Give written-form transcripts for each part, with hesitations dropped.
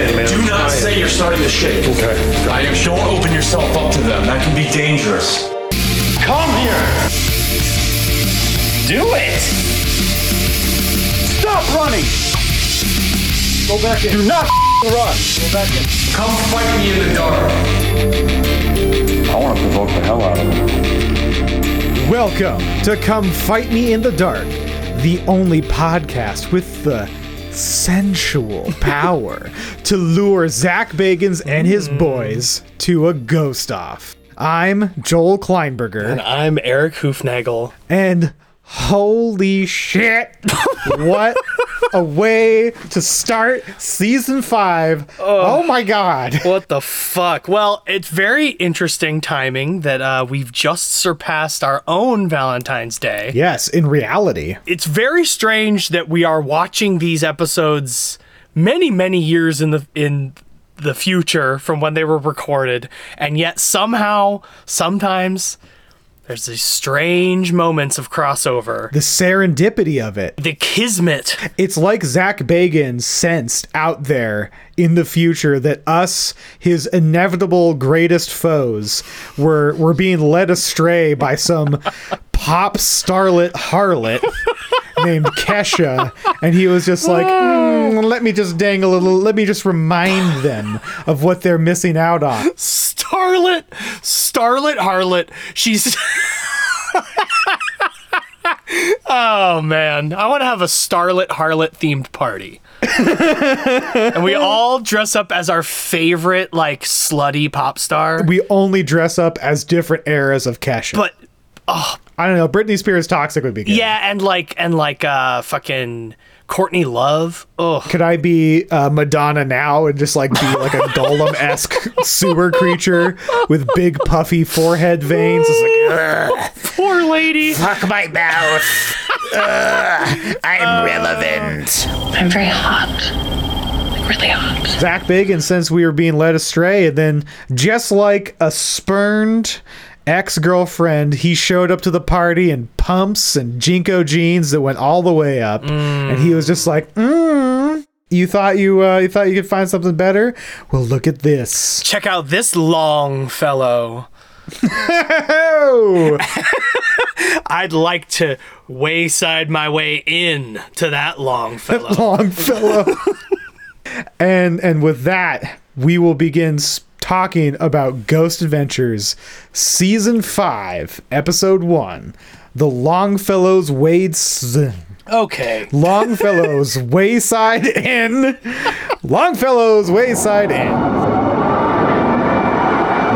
in, man. Do not say you're starting to shake. Okay. I am sure open yourself up to them. That can be dangerous. Come here. Do it. Stop running. Go back in. Do not run. Go back in. Come fight me in the dark. I want to provoke the hell out of them. Welcome to Come Fight Me in the Dark, the only podcast with the sensual power to lure Zach Bagans and his boys to a ghost off. I'm Joel Kleinberger. And I'm Eric Hufnagel. And holy shit, what a way to start season 5. Oh my god. What the fuck? Well, it's very interesting timing that we've just surpassed our own Valentine's Day. Yes, in reality. It's very strange that we are watching these episodes many, many years in the future from when they were recorded, and yet somehow, sometimes, there's these strange moments of crossover. The serendipity of it. The kismet. It's like Zach Bagans sensed out there in the future that us, his inevitable greatest foes, were being led astray by some pop starlet harlot named Kesha, and he was just like, let me just remind them of what they're missing out on. Starlet harlot. She's oh man, I want to have a starlet harlot themed party. And we all dress up as our favorite, like, slutty pop star. We only dress up as different eras of Kesha. But I don't know. Britney Spears Toxic would be good. Yeah, and like fucking Courtney Love. Ugh. Could I be Madonna now and just like be like a golem-esque sewer creature with big puffy forehead veins? It's like, poor lady. Fuck my mouth. I'm relevant. I'm very hot. Really hot. Zach Bagans, since we were being led astray, and then just like a spurned ex-girlfriend, he showed up to the party in pumps and JNCO jeans that went all the way up, and he was just like, you thought you could find something better? Well, look at this. Check out this Longfellow. I'd like to wayside my way in to that Longfellow. And with that, we will begin talking about Ghost Adventures, Season 5, Episode 1, The Longfellow's Wayside. Okay. Longfellow's Wayside Inn. Longfellow's Wayside Inn.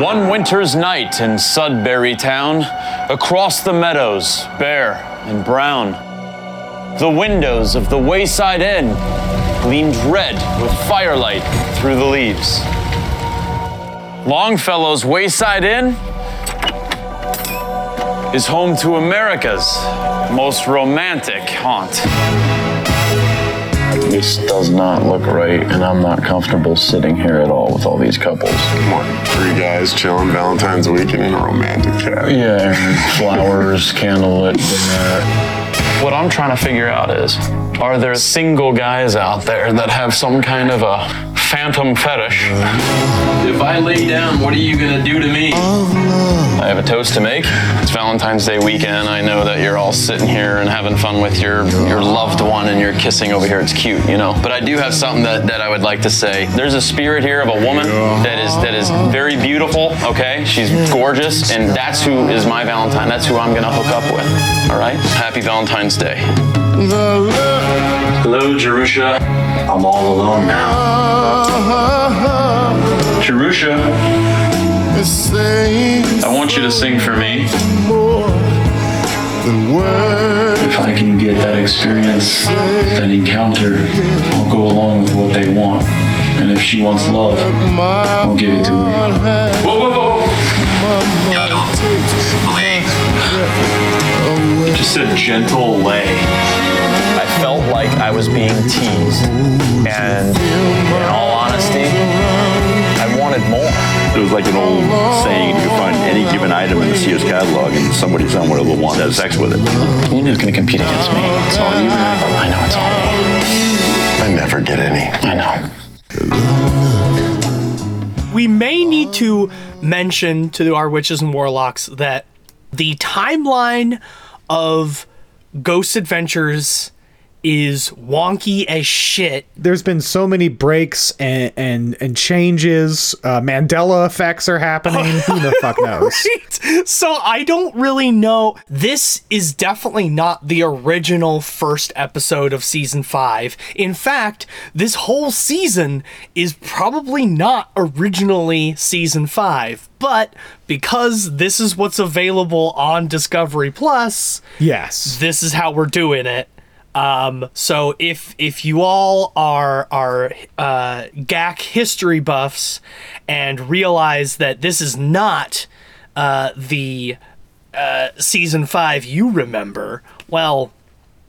One winter's night in Sudbury town, across the meadows, bare and brown, the windows of the Wayside Inn gleamed red with firelight through the leaves. Longfellow's Wayside Inn is home to America's most romantic haunt. This does not look right, and I'm not comfortable sitting here at all with all these couples. Three guys chilling Valentine's weekend in a romantic cabin. Yeah, flowers, candlelit dinner. What I'm trying to figure out is, are there single guys out there that have some kind of a phantom fetish? If I lay down, what are you gonna do to me? I have a toast to make. It's Valentine's Day weekend. I know that you're all sitting here and having fun with your loved one, and you're kissing over here. It's cute, you know. But I do have something that I would like to say. There's a spirit here of a woman that is very beautiful, okay? She's gorgeous, and that's who is my Valentine. That's who I'm gonna hook up with, all right? Happy Valentine's Day. Hello, Jerusha. I'm all alone now. Jerusha, I want you to sing for me. If I can get that experience, that encounter, I'll go along with what they want. And if she wants love, I'll give it to her. Whoa, whoa, whoa! Yeah, I don't. Just a gentle lay. I felt like I was being teased, and in all honesty, I wanted more. It was like an old saying, you find any given item in the Sears catalog and somebody somewhere will want to have sex with it. You knew it was going to compete against me. It's all you have. I know it's all me. I never get any. I know. We may need to mention to our witches and warlocks that the timeline of Ghost Adventures is wonky as shit. There's been so many breaks and changes. Mandela effects are happening. Who the fuck knows? Right? So I don't really know. This is definitely not the original first episode of season 5. In fact, this whole season is probably not originally season 5. But because this is what's available on Discovery Plus, yes, this is how we're doing it. So if you all are GAC history buffs and realize that this is not the season 5 you remember, well,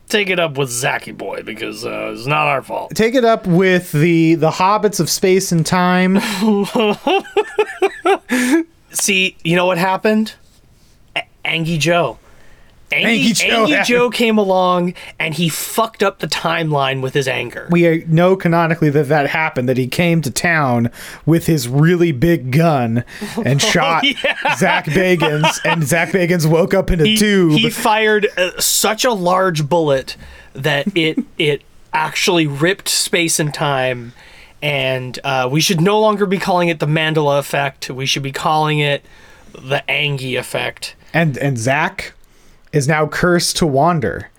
take it up with Zachy Boy, because it's not our fault. Take it up with the hobbits of space and time. See, you know what happened? Angie Joe. Angie Joe came along and he fucked up the timeline with his anger. We know canonically that happened, that he came to town with his really big gun and shot Zach Bagans, and Zach Bagans woke up in a tube. He fired such a large bullet that it actually ripped space and time, and we should no longer be calling it the Mandela effect. We should be calling it the Angie effect. And Zach is now cursed to wander.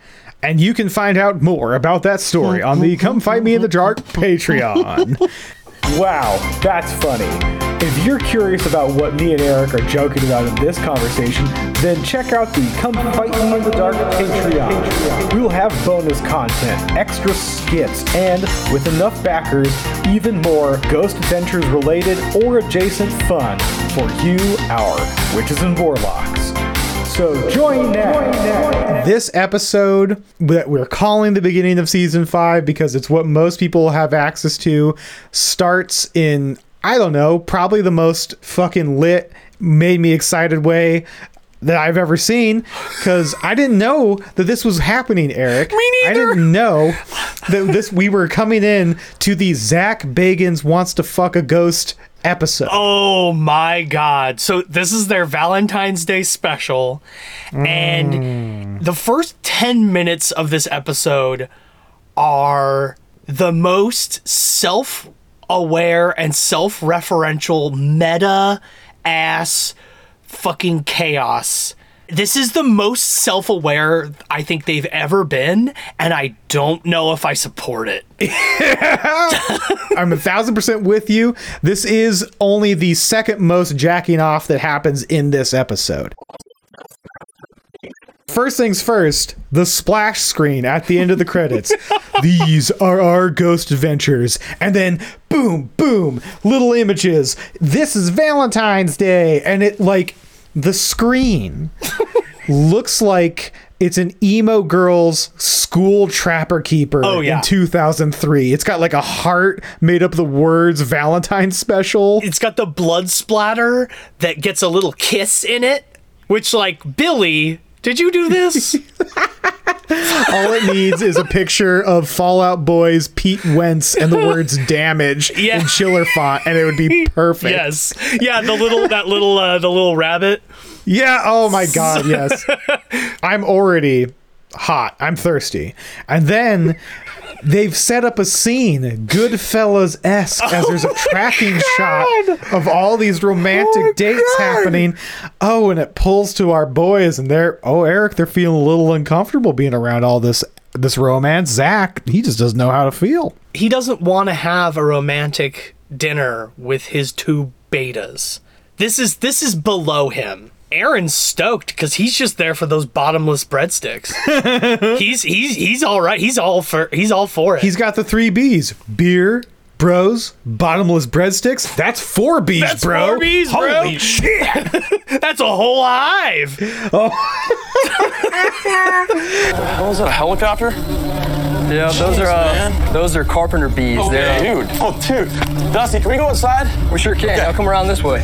And you can find out more about that story on the Come Fight Me in the Dark Patreon. Wow, that's funny. If you're curious about what me and Eric are joking about in this conversation, then check out the Come Fight Me in the Dark Patreon. We'll have bonus content, extra skits, and, with enough backers, even more Ghost Adventures related or adjacent fun for you, our witches and warlocks. So join now. This episode that we're calling the beginning of season 5, because it's what most people have access to, starts in, I don't know, probably the most fucking lit, made me excited way that I've ever seen, because I didn't know that this was happening, Eric. Me neither. I didn't know that we were coming in to the Zach Bagans Wants to Fuck a Ghost episode. Oh my god. So this is their Valentine's Day special, and the first 10 minutes of this episode are the most self-aware and self-referential meta ass fucking chaos. This is the most self-aware I think they've ever been, and I don't know if I support it. I'm 1,000% with you. This is only the second most jacking off that happens in this episode. First things first, the splash screen at the end of the credits. These are our Ghost Adventures. And then boom, boom, little images. This is Valentine's Day. And it, like, the screen looks like it's an emo girl's school trapper keeper in 2003. It's got like a heart made up of the words Valentine's Special. It's got the blood splatter that gets a little kiss in it, which, like, Billy, did you do this? All it needs is a picture of Fall Out Boy's Pete Wentz and the words "damage" in chiller font, and it would be perfect. Yes, yeah, the little rabbit. Yeah. Oh my god. Yes. I'm already hot. I'm thirsty, and then they've set up a scene, Goodfellas-esque, as there's a tracking shot of all these romantic dates happening. Oh, and it pulls to our boys, and they're feeling a little uncomfortable being around all this romance. Zach, he just doesn't know how to feel. He doesn't want to have a romantic dinner with his two betas. This is below him. Aaron's stoked because he's just there for those bottomless breadsticks. He's all right. He's all for it. He's got the 3 Bs: beer, bros, bottomless breadsticks. That's 4 Bs, that's bro. 4 Bs, holy bro. Holy shit! That's a whole hive. Oh, what was that, a helicopter? Yeah, those are carpenter bees. Oh, there, dude. Oh, dude. Dusty, can we go outside? We sure can. Okay. I'll come around this way.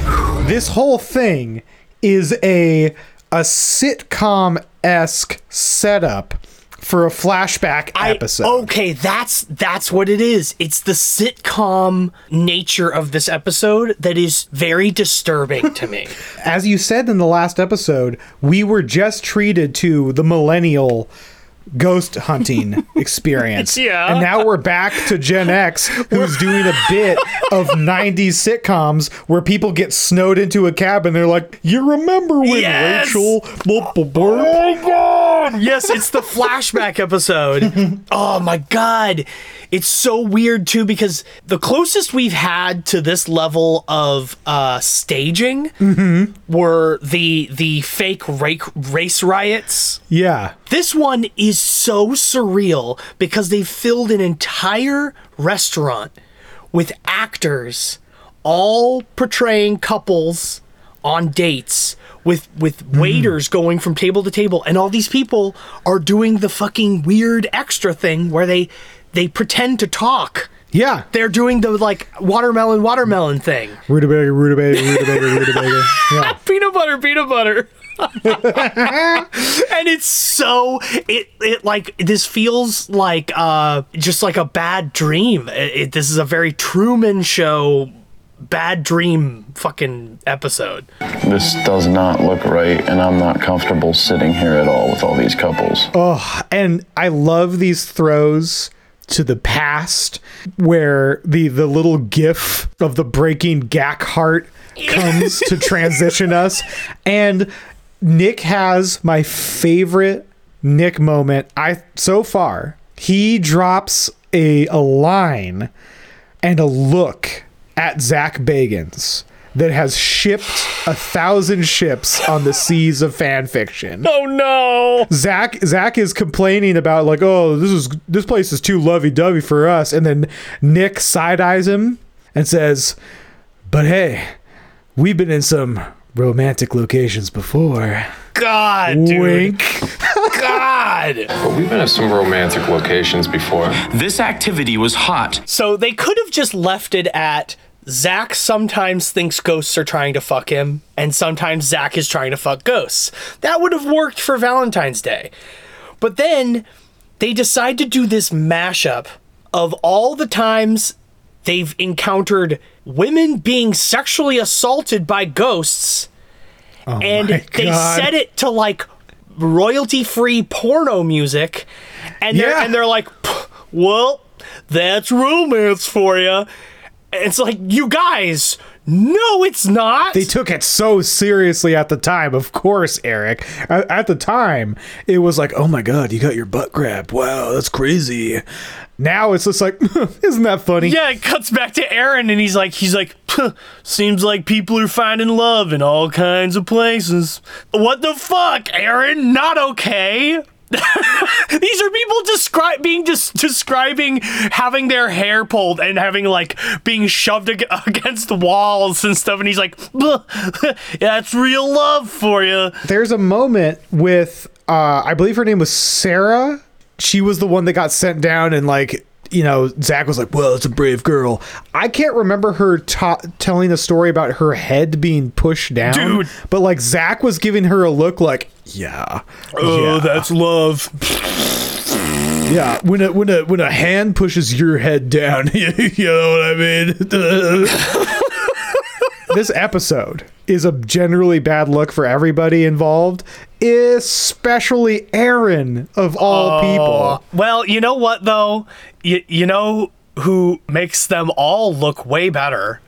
This whole thing is a sitcom-esque setup for a flashback episode. Okay, that's what it is. It's the sitcom nature of this episode that is very disturbing to me. As you said in the last episode, we were just treated to the millennial ghost hunting experience. Yeah. And now we're back to Gen X, who's doing a bit of 90s sitcoms where people get snowed into a cabin. They're like, you remember when Rachel... Oh, my God! Yes, it's the flashback episode. Oh, my God. It's so weird, too, because the closest we've had to this level of staging were the fake race riots. Yeah. This one is so surreal because they filled an entire restaurant with actors all portraying couples on dates with waiters going from table to table. And all these people are doing the fucking weird extra thing where they pretend to talk. Yeah. They're doing the, like, watermelon thing. Rutabaga. Yeah. Peanut butter. And it's so... It like, this feels like just like a bad dream. This is a very Truman Show bad dream fucking episode. This does not look right, and I'm not comfortable sitting here at all with all these couples. Oh, and I love these throws to the past, where the little gif of the breaking GAC heart comes to transition us. And Nick has my favorite Nick moment so far. He drops a line and a look at Zach Bagans that has shipped 1,000 ships on the seas of fan fiction. Oh no! Zach is complaining about, like, oh, this place is too lovey-dovey for us, and then Nick side-eyes him and says, but hey, we've been in some romantic locations before. God, dude. Wink. God. Well, we've been at some romantic locations before. This activity was hot. So they could have just left it at Zach sometimes thinks ghosts are trying to fuck him, and sometimes Zach is trying to fuck ghosts. That would have worked for Valentine's Day. But then they decide to do this mashup of all the times they've encountered women being sexually assaulted by ghosts, and they set it to, like, royalty-free porno music, and they're like, well, that's romance for you. It's like, you guys, no, it's not. They took it so seriously at the time, of course, Eric. At the time, it was like, oh my God, you got your butt grabbed. Wow, that's crazy. Now it's just like, isn't that funny? Yeah, it cuts back to Aaron, and he's like, seems like people are finding love in all kinds of places. What the fuck, Aaron? Not okay. These are people describing having their hair pulled and having, like, being shoved against walls and stuff, and he's like, yeah, that's real love for you. There's a moment with I believe her name was Sarah. She was the one that got sent down, and, like, you know, Zach was like, well, it's a brave girl. I can't remember her telling a story about her head being pushed down. Dude. But, like, Zach was giving her a look like, yeah. Oh, yeah. That's love. Yeah, when a hand pushes your head down, you know what I mean? This episode is a generally bad look for everybody involved, especially Aaron, of all people. Well, you know what, though? You know who makes them all look way better?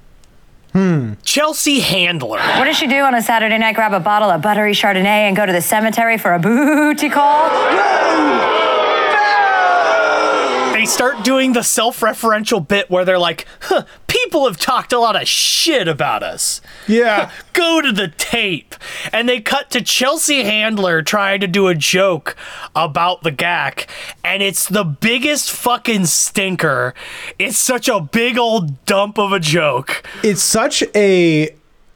Chelsea Handler. What does she do on a Saturday night? Grab a bottle of buttery Chardonnay and go to the cemetery for a booty call? They start doing the self-referential bit where they're like, people have talked a lot of shit about us. Yeah. Go to the tape. And they cut to Chelsea Handler trying to do a joke about the GAC, and it's the biggest fucking stinker. It's such a big old dump of a joke. It's such an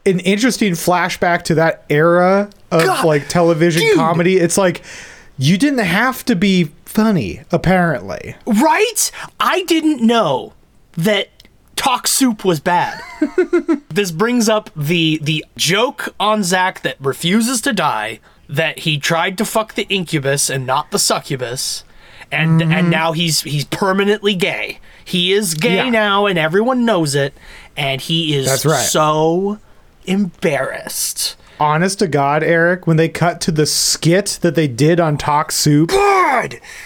interesting flashback to that era of, God, like, television comedy. It's like, you didn't have to be funny, apparently. Right? I didn't know that Talk Soup was bad. This brings up the joke on Zach that refuses to die, that he tried to fuck the incubus and not the succubus. and and now he's permanently gay. He is gay now, and everyone knows it. And he is so embarrassed. Honest to God, Eric, when they cut to the skit that they did on Talk Soup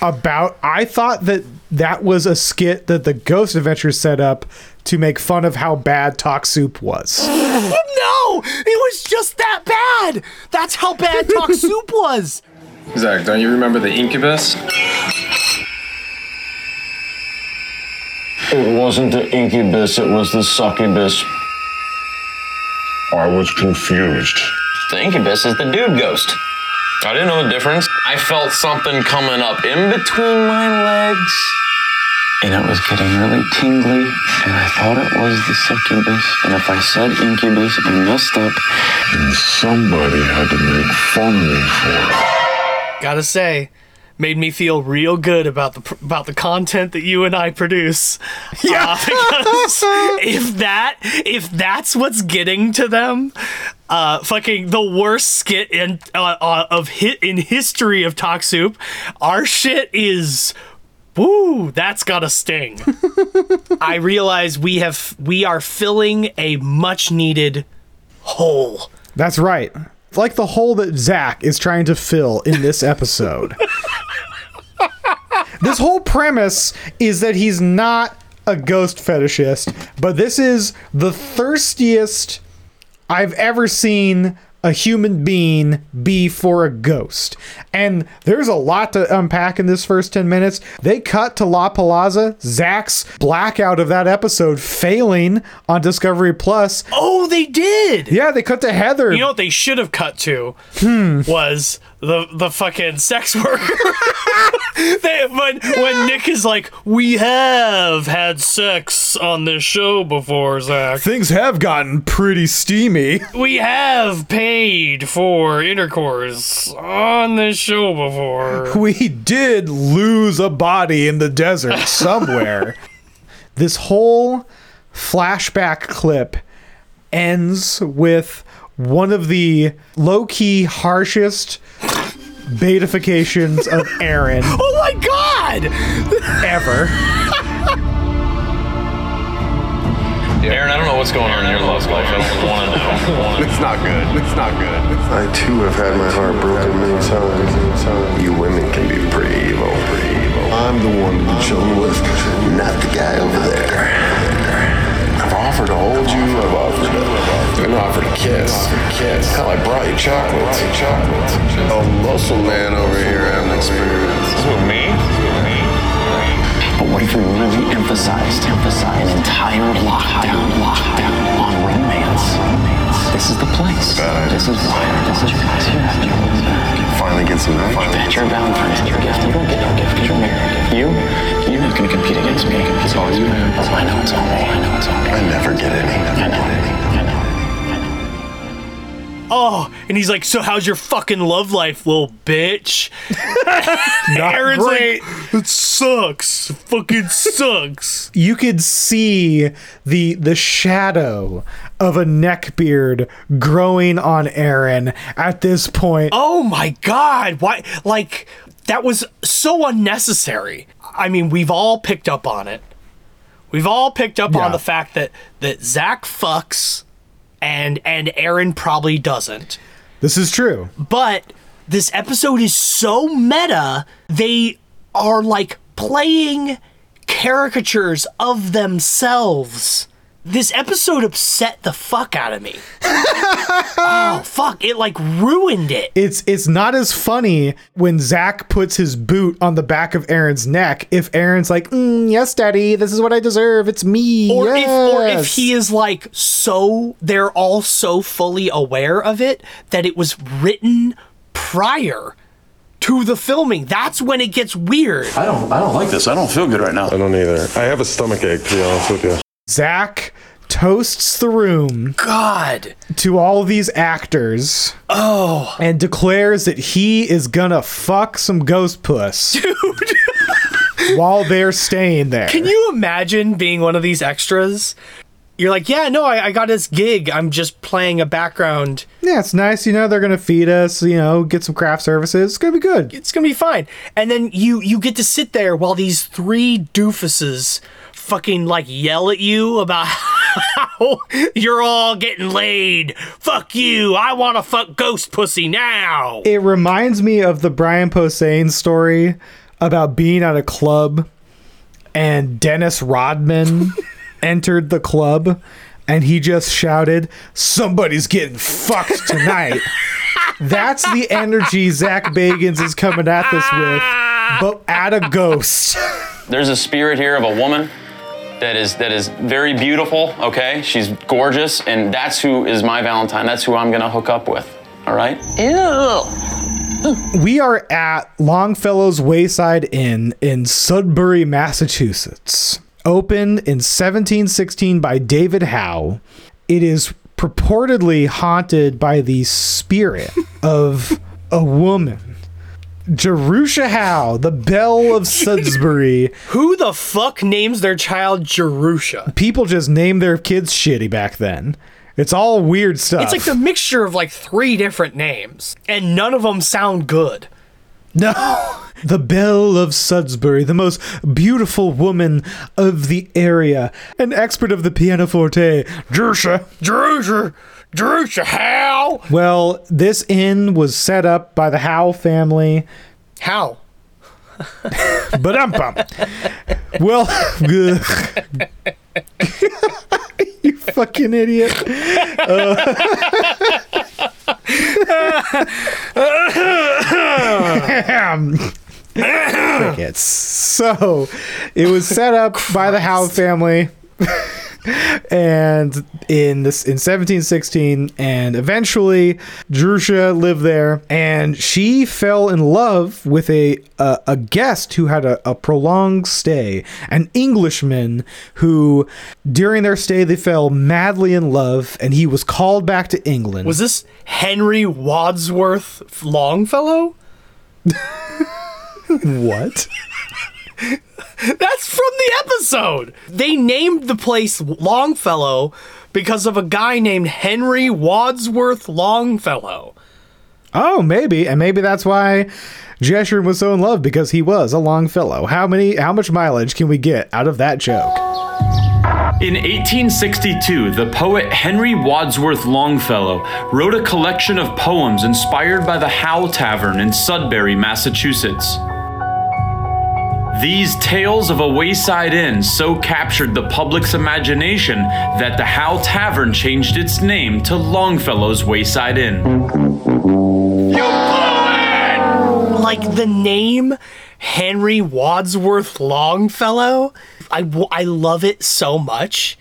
about, I thought that that was a skit that the Ghost Adventures set up to make fun of how bad Talk Soup was. No, it was just that bad. That's how bad Talk Soup was. Zach, don't you remember the Incubus? It wasn't the Incubus, it was the Succubus. I was confused. The Incubus is the dude ghost. I didn't know the difference. I felt something coming up in between my legs, and it was getting really tingly, and I thought it was the Succubus, and if I said Incubus, I messed up. And somebody had to make fun of me for it. Gotta say, made me feel real good about the content that you and I produce. Yeah. Because if that's what's getting to them, fucking the worst skit in history of Talk Soup, our shit is, woo, that's gotta sting. I realize we are filling a much needed hole. That's right. Like the hole that Zach is trying to fill in this episode. This whole premise is that he's not a ghost fetishist, but this is the thirstiest I've ever seen a human being be for a ghost. And there's a lot to unpack in this first 10 minutes. They cut to La Palazza, Zach's blackout of that episode failing on Discovery Plus. Oh, they did! Yeah, they cut to Heather. You know what they should have cut to was the fucking sex worker. When Nick is like, we have had sex on this show before, Zach. Things have gotten pretty steamy. We have paid for intercourse on this show before. We did lose a body in the desert somewhere. This whole flashback clip ends with one of the low-key harshest beatifications of Aaron. Oh my God! Ever. Aaron, I don't know what's going on in your love's life. I don't want to know. It's not good. It's not good. I too have had my heart broken many times. You women can be pretty evil. I'm the one to be chilling with, not the guy over there. I've offered to hold you. I've offered a kiss. Hell, I brought you chocolates. A muscle man over here having experience. With me? But what if we really emphasized an entire lockdown on romance? This is the place. This is why I finally get some money. Bet your Valentine's and your gift. You don't get your gift because you're married. You're not going to compete against me. It's all you. I know it's all me. I never get any. I know. Oh, and he's like, so how's your fucking love life, little bitch? Not great. Like, it sucks. It fucking sucks. You could see the shadow of a neck beard growing on Aaron at this point. Oh my God. Why? Like, that was so unnecessary. I mean, we've all picked up on it. We've all picked up on the fact that Zach fucks and Aaron probably doesn't. This is true. But this episode is so meta, they are like playing caricatures of themselves. This episode upset the fuck out of me. Oh, fuck. It, like, ruined it. It's not as funny when Zach puts his boot on the back of Aaron's neck if Aaron's like, yes, daddy, this is what I deserve. It's me. Or, if he is, like, so... They're all so fully aware of it that it was written prior to the filming. That's when it gets weird. I don't like this. I don't feel good right now. I don't either. I have a stomachache, to be honest with you. Zach toasts the room to all these actors and declares that he is gonna fuck some ghost puss, dude. While they're staying there. Can you imagine being one of these extras? you're like, yeah, no, I got this gig. I'm just playing a background. Yeah, it's nice. You know, they're going to feed us, you know, get some craft services. It's going to be good. It's going to be fine. And then you get to sit there while these three doofuses fucking like yell at you about how you're all getting laid. Fuck you. I want to fuck ghost pussy now. It reminds me of the Brian Posehn story about being at a club and Dennis Rodman... entered the club and he just shouted, "Somebody's getting fucked tonight." That's the energy Zach Bagans is coming at this with, but at a ghost. There's a spirit here of a woman that is very beautiful, okay? She's gorgeous, and that's who is my Valentine. That's who I'm gonna hook up with, all right? Ew. We are at Longfellow's Wayside Inn in Sudbury, Massachusetts. Opened in 1716 by David Howe. It is purportedly haunted by the spirit of a woman. Jerusha Howe, the Belle of Sudbury. Who the fuck names their child Jerusha? People just named their kids shitty back then. It's all weird stuff. It's like the mixture of like three different names, and none of them sound good. No. The Belle of Sudbury, the most beautiful woman of the area, an expert of the pianoforte, Jerusha Howe. Well, this inn was set up by the Howe family. How? But I'm pumped. Well, you fucking idiot. Crickets. So it was set up by the Howe family and in 1716, and eventually Jerusha lived there, and she fell in love with a guest who had a prolonged stay, an Englishman who during their stay they fell madly in love, and he was called back to England. Was this Henry Wadsworth Longfellow? What? That's from the episode. They named the place Longfellow because of a guy named Henry Wadsworth Longfellow. Oh, maybe. And maybe that's why Jesher was so in love, because he was a Longfellow. How much mileage can we get out of that joke? In 1862, the poet Henry Wadsworth Longfellow wrote a collection of poems inspired by the Howe Tavern in Sudbury, Massachusetts. These tales of a wayside inn so captured the public's imagination that the Howe Tavern changed its name to Longfellow's Wayside Inn. You blew it! Like the name Henry Wadsworth Longfellow? I love it so much.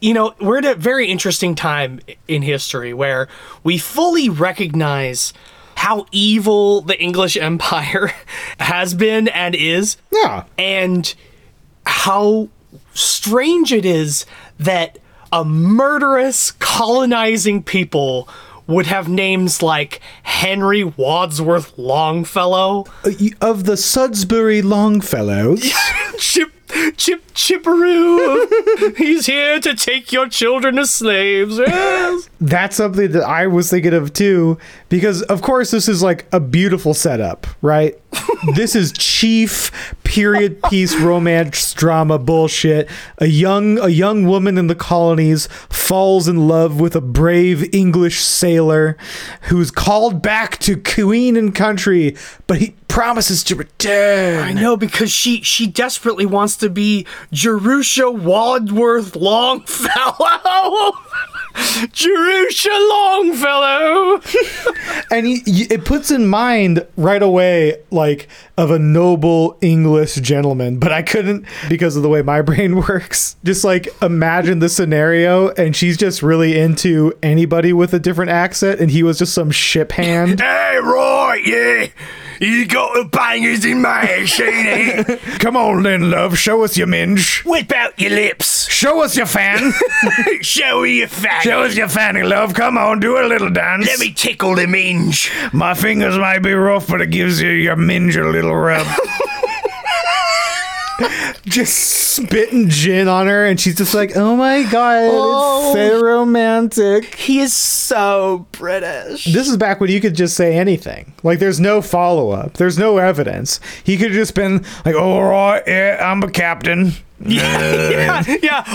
You know, we're at a very interesting time in history where we fully recognize how evil the English Empire has been and is. Yeah. And how strange it is that a murderous, colonizing people would have names like Henry Wadsworth Longfellow. Of the Sudbury Longfellows. Chipperoo. He's here to take your children as slaves. Yes. That's something that I was thinking of too, because of course this is like a beautiful setup, right? This is chief period piece romance drama bullshit. A young woman in the colonies falls in love with a brave English sailor who's called back to queen and country, but he promises to return. I know, because she desperately wants to be Jerusha Wadsworth Longfellow. Jerusha Longfellow. And it puts in mind right away like of a noble English gentleman, but I couldn't, because of the way my brain works, just like imagine the scenario, and she's just really into anybody with a different accent, and he was just some ship hand. Hey, right, yeah, you got the bangers in my ass, ain't it? Come on then, love, show us your minge. Whip out your lips. Show us your fan. Show your fanny. Show us your fanny, love. Come on, do a little dance. Let me tickle the minge. My fingers might be rough, but it gives you your minge a little rub. just spitting gin on her, and she's just like, oh my god, oh, it's so romantic. He is so British. This is back when you could just say anything. Like, there's no follow-up, there's no evidence. He could have just been like, alright, yeah, I'm a captain. Yeah.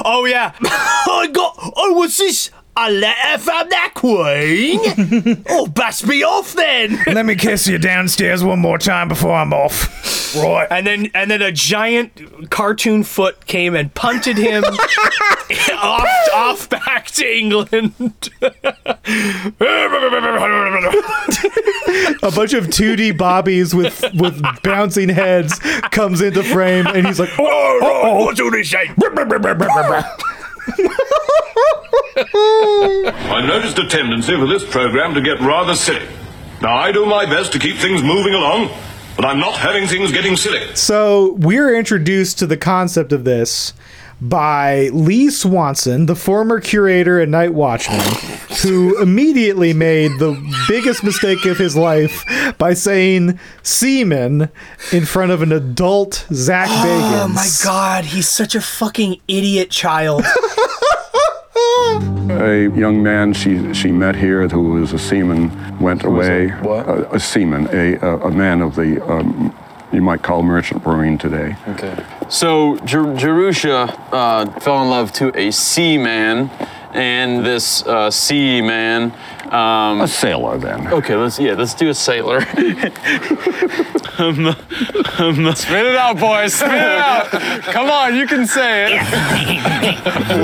Oh yeah. What's this? A letter from the Queen? Oh, bust me off then. Let me kiss you downstairs one more time before I'm off. Right. And then a giant cartoon foot came and punted him off back to England. A bunch of 2D bobbies with bouncing heads comes into frame, and he's like, oh, what's all this shape? I noticed a tendency for this program to get rather silly. Now, I do my best to keep things moving along, but I'm not having things getting silly. So we're introduced to the concept of this by Lee Swanson, the former curator and night watchman, who immediately made the biggest mistake of his life by saying semen in front of an adult Zach Bagans. Oh my god, he's such a fucking idiot child. A young man she met here who was a seaman went away. What? A seaman, a man of the, you might call merchant marine today. Okay. So Jerusha fell in love to a seaman, and this seaman... a sailor, then. Okay, let's do a sailor. Spit it out, boys, spit it out. Come on, you can say it.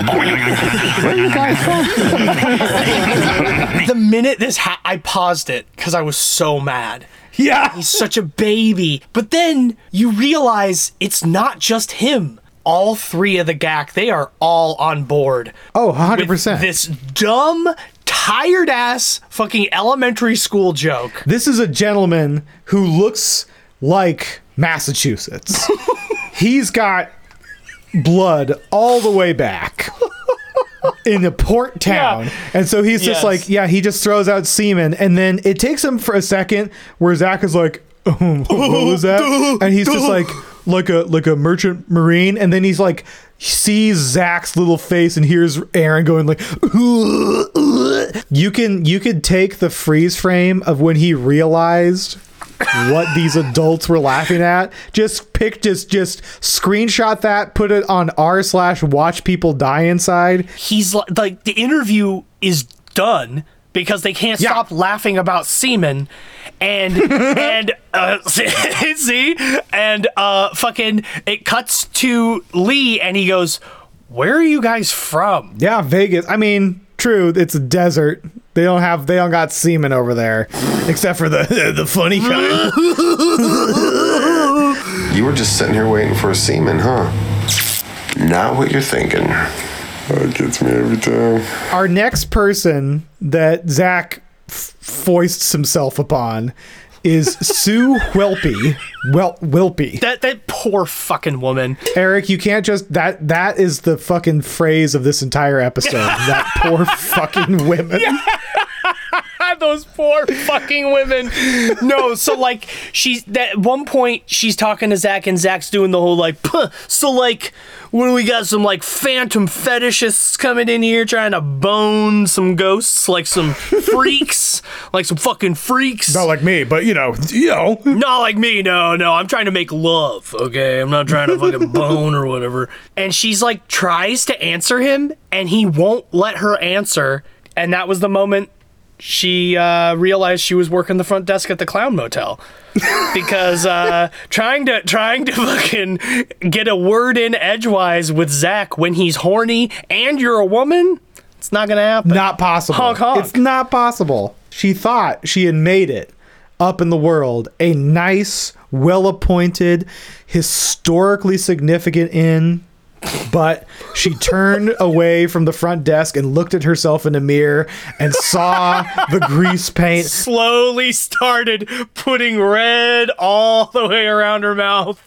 What are you guys? The minute this I paused it, because I was so mad. Yeah. He's such a baby. But then you realize it's not just him. All three of the GAC, they are all on board. Oh, 100%. This dumb, tired ass fucking elementary school joke. This is a gentleman who looks like Massachusetts. He's got blood all the way back in a port town. Yeah. And so he's just like, yeah, he just throws out semen. And then it takes him for a second where Zach is like, oh, what was that? And he's just like a merchant marine. And then he's like, sees Zach's little face and hears Aaron going like, you could take the freeze frame of when he realized what these adults were laughing at, just screenshot that, put it on r/watchpeopledieInside. He's like, the interview is done because they can't stop laughing about semen. And see, and fucking, it cuts to Lee, and he goes, "Where are you guys from?" Yeah, Vegas. I mean, true, it's a desert. They don't got semen over there, except for the funny kind. You were just sitting here waiting for a semen, huh? Not what you're thinking. Oh, it gets me every time. Our next person that Zach foists himself upon is Sue Whelpley. That poor fucking woman. Eric, you can't just that is the fucking phrase of this entire episode. That poor fucking women. Yeah. Those poor fucking women. No, so like she's at one point she's talking to Zach, and Zach's doing the whole like, so like, when we got some like phantom fetishists coming in here trying to bone some ghosts, like some freaks, like some fucking freaks. Not like me, but you know. Not like me. No. I'm trying to make love. Okay, I'm not trying to fucking bone or whatever. And she's like tries to answer him, and he won't let her answer. And that was the moment she realized she was working the front desk at the Clown Motel, because trying to fucking get a word in edgewise with Zach when he's horny and you're a woman, it's not gonna happen. Not possible. Honk, honk. It's not possible. She thought she had made it up in the world, a nice, well-appointed, historically significant inn. But she turned away from the front desk and looked at herself in the mirror and saw the grease paint. Slowly started putting red all the way around her mouth.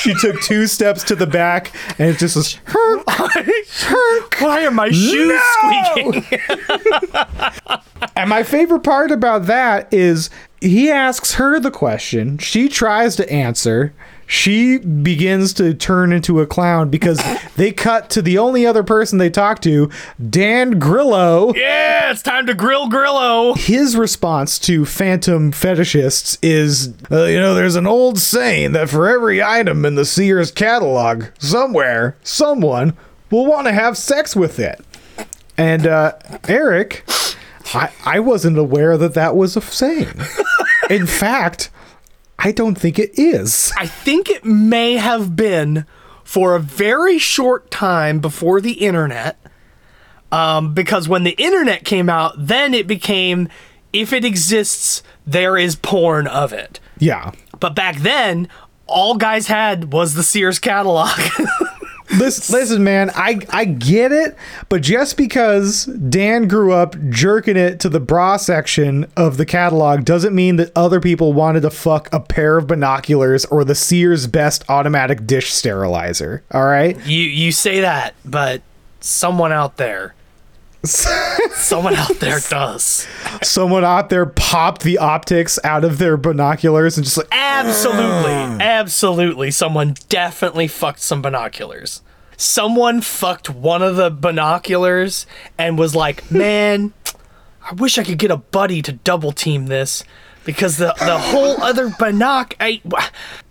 She took two steps to the back, and it just was, herk, herk. Why are my shoes squeaking? And my favorite part about that is he asks her the question. She tries to answer. She begins to turn into a clown because they cut to the only other person they talk to, Dan Grillo. Yeah, it's time to grill Grillo. His response to phantom fetishists is, there's an old saying that for every item in the Sears catalog, somewhere, someone will want to have sex with it. And Eric, I wasn't aware that was a saying. In fact, I don't think it is. I think it may have been for a very short time before the internet, because when the internet came out, then it became, if it exists, there is porn of it. Yeah. But back then, all guys had was the Sears catalog. Listen, man, I get it, but just because Dan grew up jerking it to the bra section of the catalog doesn't mean that other people wanted to fuck a pair of binoculars or the Sears Best automatic dish sterilizer, all right? You say that, but someone out there... someone out there does. Someone out there popped the optics out of their binoculars and just like... Absolutely. Someone definitely fucked some binoculars. Someone fucked one of the binoculars and was like, man, I wish I could get a buddy to double team this because the whole other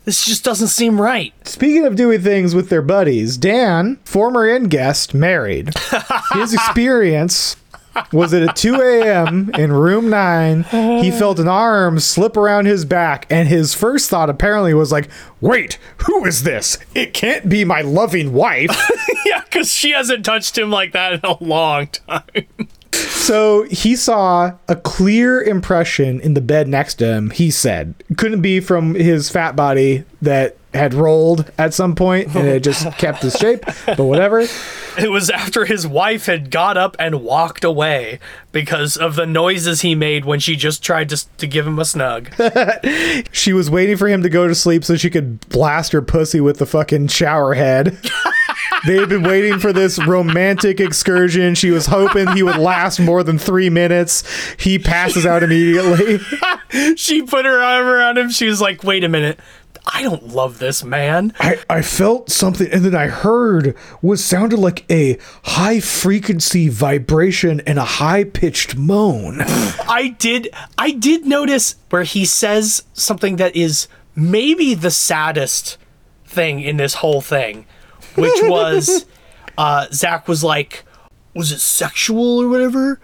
this just doesn't seem right. Speaking of doing things with their buddies, Dan, former in-guest, married. His experience was that at 2 a.m. in room 9, he felt an arm slip around his back, and his first thought apparently was like, wait, who is this? It can't be my loving wife. Yeah, because she hasn't touched him like that in a long time. So he saw a clear impression in the bed next to him, he said. Couldn't be from his fat body that had rolled at some point and it just kept his shape, but whatever. It was after his wife had got up and walked away because of the noises he made when she just tried to give him a snug. She was waiting for him to go to sleep so she could blast her pussy with the fucking shower head. They had been waiting for this romantic excursion. She was hoping he would last more than 3 minutes. He passes out immediately. She put her arm around him. She was like, wait a minute. I don't love this man. I felt something, and then I heard what sounded like a high-frequency vibration and a high-pitched moan. I did notice where he says something that is maybe the saddest thing in this whole thing, which was Zach was like, was it sexual or whatever?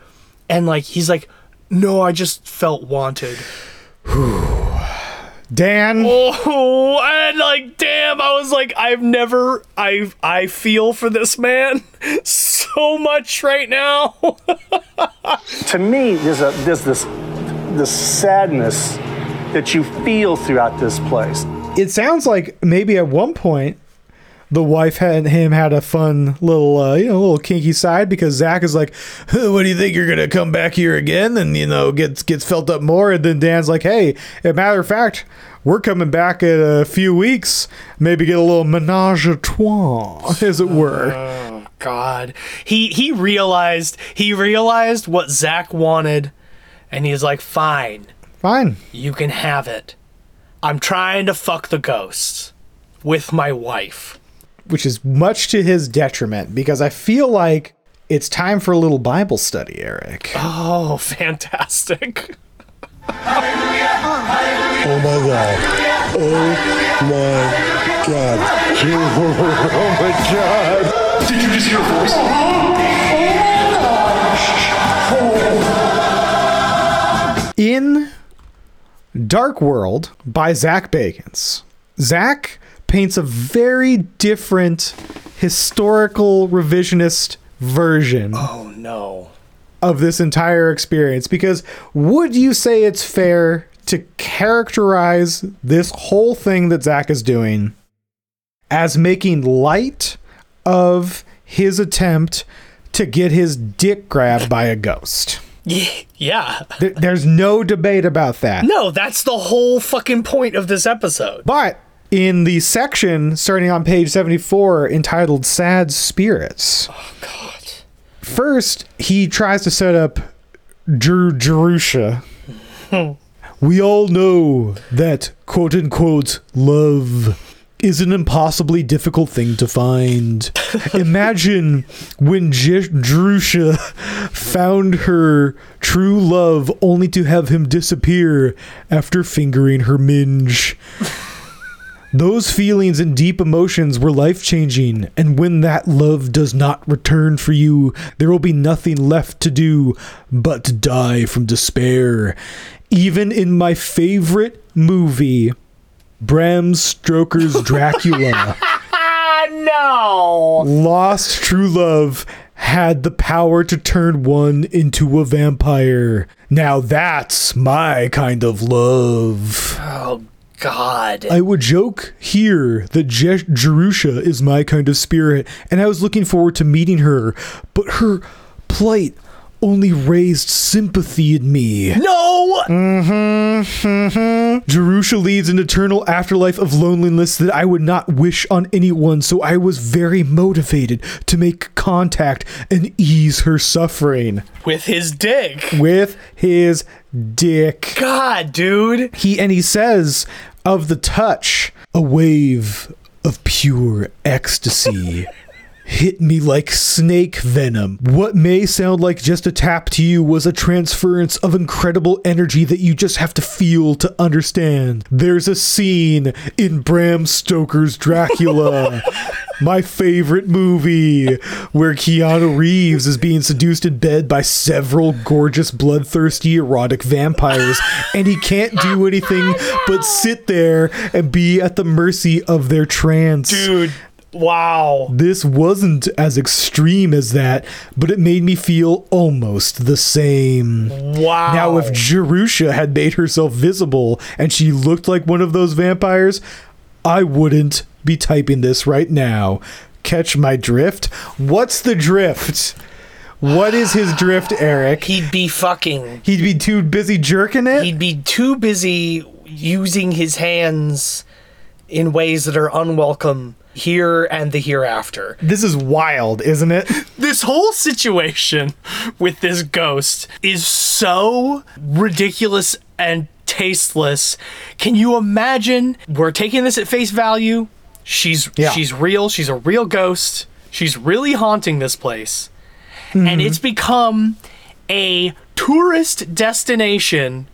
And like he's like, no, I just felt wanted. Dan. Oh, and like, damn, I was like, I feel for this man so much right now. To me, there's this sadness that you feel throughout this place. It sounds like maybe at one point the wife and him had a fun little, little kinky side because Zach is like, what do you think? You're going to come back here again and, gets felt up more. And then Dan's like, hey, as a matter of fact, we're coming back in a few weeks. Maybe get a little menage a trois, as it were. Oh, God. He realized what Zach wanted, and he's like, fine. You can have it. I'm trying to fuck the ghosts with my wife. Which is much to his detriment, because I feel like it's time for a little Bible study, Eric. Oh, fantastic. Hallelujah. Oh, my God. Oh, my God. Oh, my God. Did you just hear a voice? Oh. In Dark World by Zach Bagans, Zach paints a very different historical revisionist version of this entire experience, because would you say it's fair to characterize this whole thing that Zach is doing as making light of his attempt to get his dick grabbed by a ghost? Yeah. There's no debate about that. No, that's the whole fucking point of this episode. But in the section starting on page 74 entitled Sad Spirits. Oh, God. First, he tries to set up Jerusha. We all know that, quote-unquote, love is an impossibly difficult thing to find. Imagine when Jerusha found her true love only to have him disappear after fingering her minge. Those feelings and deep emotions were life-changing, and when that love does not return for you, there will be nothing left to do but to die from despair. Even in my favorite movie, Bram Stoker's Dracula, no, lost true love had the power to turn one into a vampire. Now that's my kind of love. Oh, God. I would joke here that Jerusha is my kind of spirit, and I was looking forward to meeting her, but her plight only raised sympathy in me. No! Mm-hmm, mm-hmm. Jerusha leads an eternal afterlife of loneliness that I would not wish on anyone, so I was very motivated to make contact and ease her suffering. With his dick. With his dick. God, dude. He says, of the touch, a wave of pure ecstasy hit me like snake venom. What may sound like just a tap to you was a transference of incredible energy that you just have to feel to understand. There's a scene in Bram Stoker's Dracula, my favorite movie, where Keanu Reeves is being seduced in bed by several gorgeous, bloodthirsty, erotic vampires, and he can't do anything but sit there and be at the mercy of their trance. Dude. Wow. This wasn't as extreme as that, but it made me feel almost the same. Wow. Now, if Jerusha had made herself visible and she looked like one of those vampires, I wouldn't be typing this right now. Catch my drift? What's the drift? What is his drift, Eric? He'd be fucking. He'd be too busy jerking it? He'd be too busy using his hands in ways that are unwelcome here and the hereafter. This is wild, isn't it? This whole situation with this ghost is so ridiculous and tasteless. Can you imagine? We're taking this at face value. She's real. She's a real ghost. She's really haunting this place. Mm-hmm. And it's become a tourist destination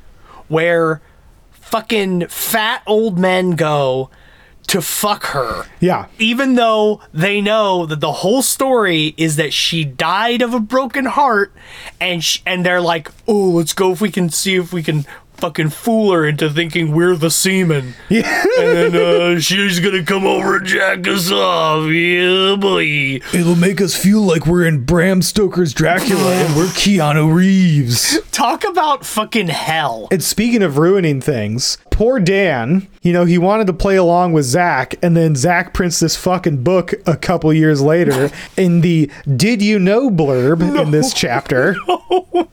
where fucking fat old men go to fuck her. Yeah. Even though they know that the whole story is that she died of a broken heart, and they're like, oh, let's go see if we can fucking fool her into thinking we're the semen. Yeah. And then she's gonna come over and jack us off. Yeah, boy. It'll make us feel like we're in Bram Stoker's Dracula and we're Keanu Reeves. Talk about fucking hell. And speaking of ruining things, poor Dan, you know, he wanted to play along with Zach, and then Zach prints this fucking book a couple years later in the Did You Know blurb in this chapter.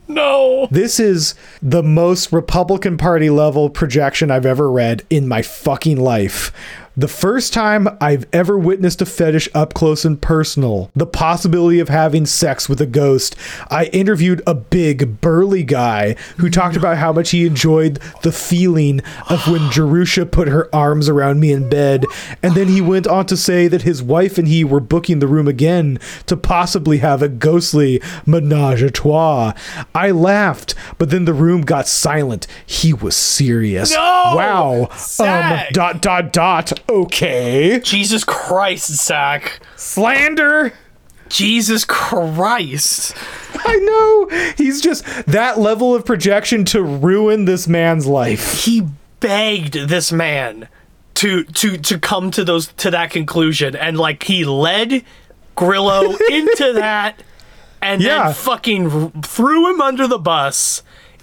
No. This is the most Republican Party level projection I've ever read in my fucking life. The first time I've ever witnessed a fetish up close and personal, the possibility of having sex with a ghost. I interviewed a big, burly guy who talked about how much he enjoyed the feeling of when Jerusha put her arms around me in bed, and then he went on to say that his wife and he were booking the room again to possibly have a ghostly menage a trois. I laughed, but then the room got silent. He was serious. No! Wow. ... Okay. Jesus Christ, Zach. Slander. Jesus Christ. I know. He's just that level of projection to ruin this man's life. He begged this man to come to that conclusion, and like he led Grillo into that, and then fucking threw him under the bus.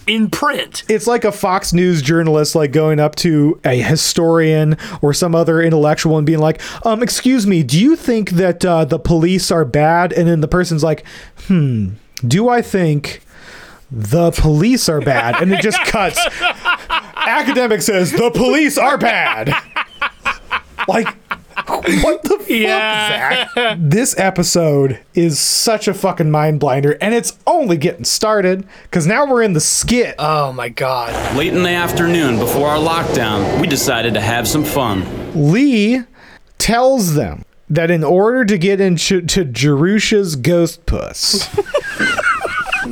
In print. It's like a Fox News journalist like going up to a historian or some other intellectual and being like, excuse me, do you think that the police are bad? And then the person's like, do I think the police are bad? And it just cuts. Academic says the police are bad. Like, what the fuck, yeah. Zach? This episode is such a fucking mind blinder, and it's only getting started, because now we're in the skit. Oh my god. Late in the afternoon, before our lockdown, we decided to have some fun. Lee tells them that in order to get into Jerusha's ghost puss,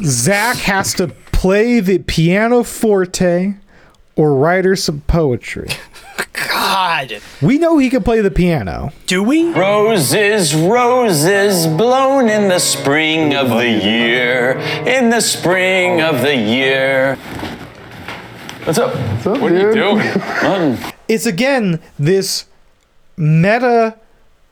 Zach has to play the pianoforte or write her some poetry. God. We know he can play the piano. Do we? Roses, roses, blown in the spring of the year. In the spring of the year. What's up? What's up, what dude? Are you doing? It's again this meta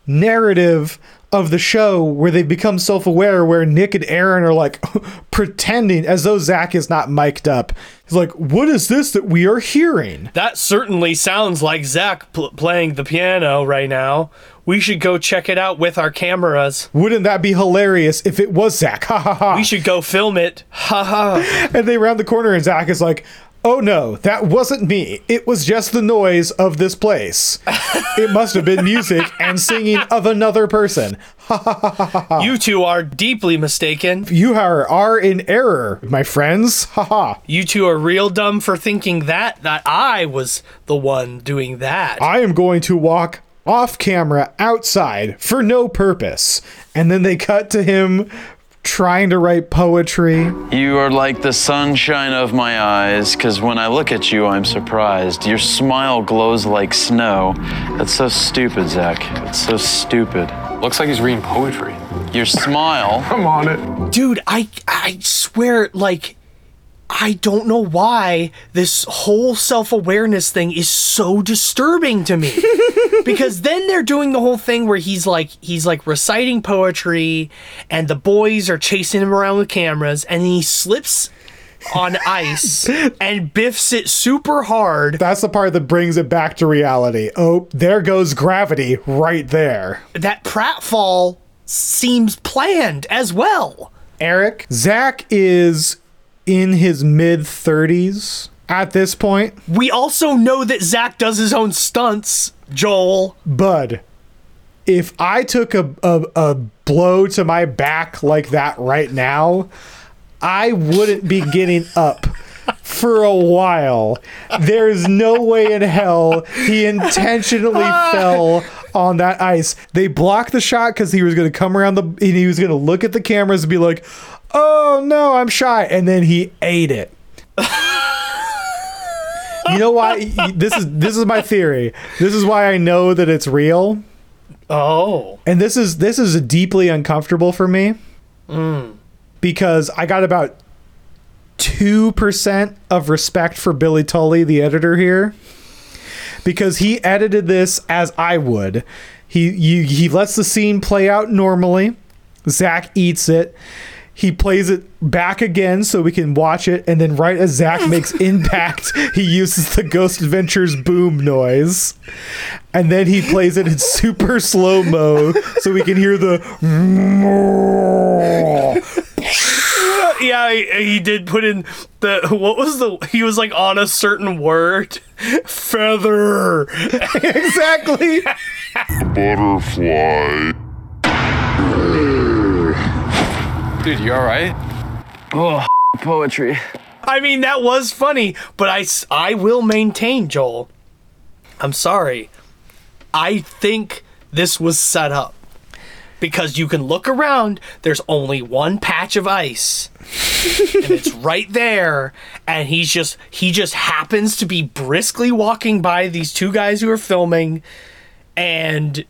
narrative of the show where they become self-aware, where Nick and Aaron are like pretending as though Zach is not mic'd up. He's like, what is this that we are hearing? That certainly sounds like Zach playing the piano right now. We should go check it out with our cameras. Wouldn't that be hilarious if it was Zach? Ha ha ha. We should go film it. Ha ha. And they round the corner and Zach is like, oh no, that wasn't me. It was just the noise of this place. It must have been music and singing of another person. You two are deeply mistaken. You are in error, my friends. You two are real dumb for thinking that I was the one doing that. I am going to walk off camera outside for no purpose. And then they cut to him trying to write poetry. You are like the sunshine of my eyes, 'cause when I look at you, I'm surprised. Your smile glows like snow. That's so stupid, Zach. It's so stupid. Looks like he's reading poetry. Your smile. I'm on it. Dude, I swear, like, I don't know why this whole self-awareness thing is so disturbing to me. Because then they're doing the whole thing where he's like reciting poetry and the boys are chasing him around with cameras, and he slips on ice and biffs it super hard. That's the part that brings it back to reality. Oh, there goes gravity right there. That pratfall seems planned as well. Eric, Zach is in his mid-30s at this point. We also know that Zach does his own stunts, Joel. Bud, if I took a blow to my back like that right now, I wouldn't be getting up for a while. There's no way in hell he intentionally fell on that ice. They blocked the shot because he was going to come around and he was going to look at the cameras and be like, oh no, I'm shy. And then he ate it. You know why? This is my theory. This is why I know that it's real. Oh. And this is deeply uncomfortable for me. Mm. Because I got about 2% of respect for Billy Tully, the editor here, because he edited this as I would. He lets the scene play out normally. Zach eats it. He plays it back again so we can watch it, and then right as Zach makes impact, he uses the Ghost Adventures boom noise. And then he plays it in super slow-mo so we can hear the... Yeah, he did put in the... What was the... He was like on a certain word. Feather. Exactly. Butterfly. Dude, you all right? Oh, poetry. I mean, that was funny, but I will maintain, Joel. I'm sorry. I think this was set up. Because you can look around, there's only one patch of ice. And it's right there, and he just happens to be briskly walking by these two guys who are filming, and...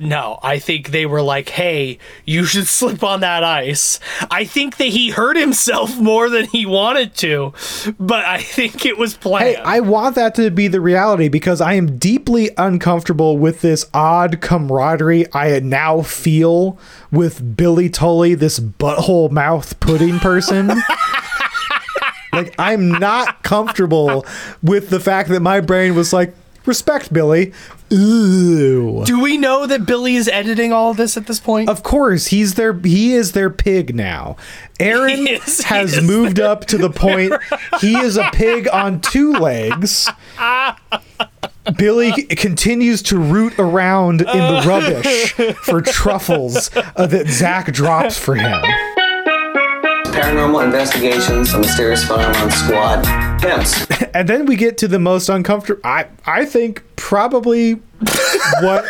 no, I think they were like, hey, you should slip on that ice. I think that he hurt himself more than he wanted to, but I think it was planned. Hey, I want that to be the reality because I am deeply uncomfortable with this odd camaraderie I now feel with Billy Tully, this butthole mouth pudding person. Like, I'm not comfortable with the fact that my brain was like, respect, Billy. Ooh. Do we know that Billy is editing all of this at this point? Of course, he is their pig now. Aaron has moved up to the point he is a pig on two legs. Billy continues to root around in the rubbish for truffles that Zach drops for him. Paranormal investigations, a mysterious phenomenon squad, pimps. And then we get to the most uncomfortable, I think probably what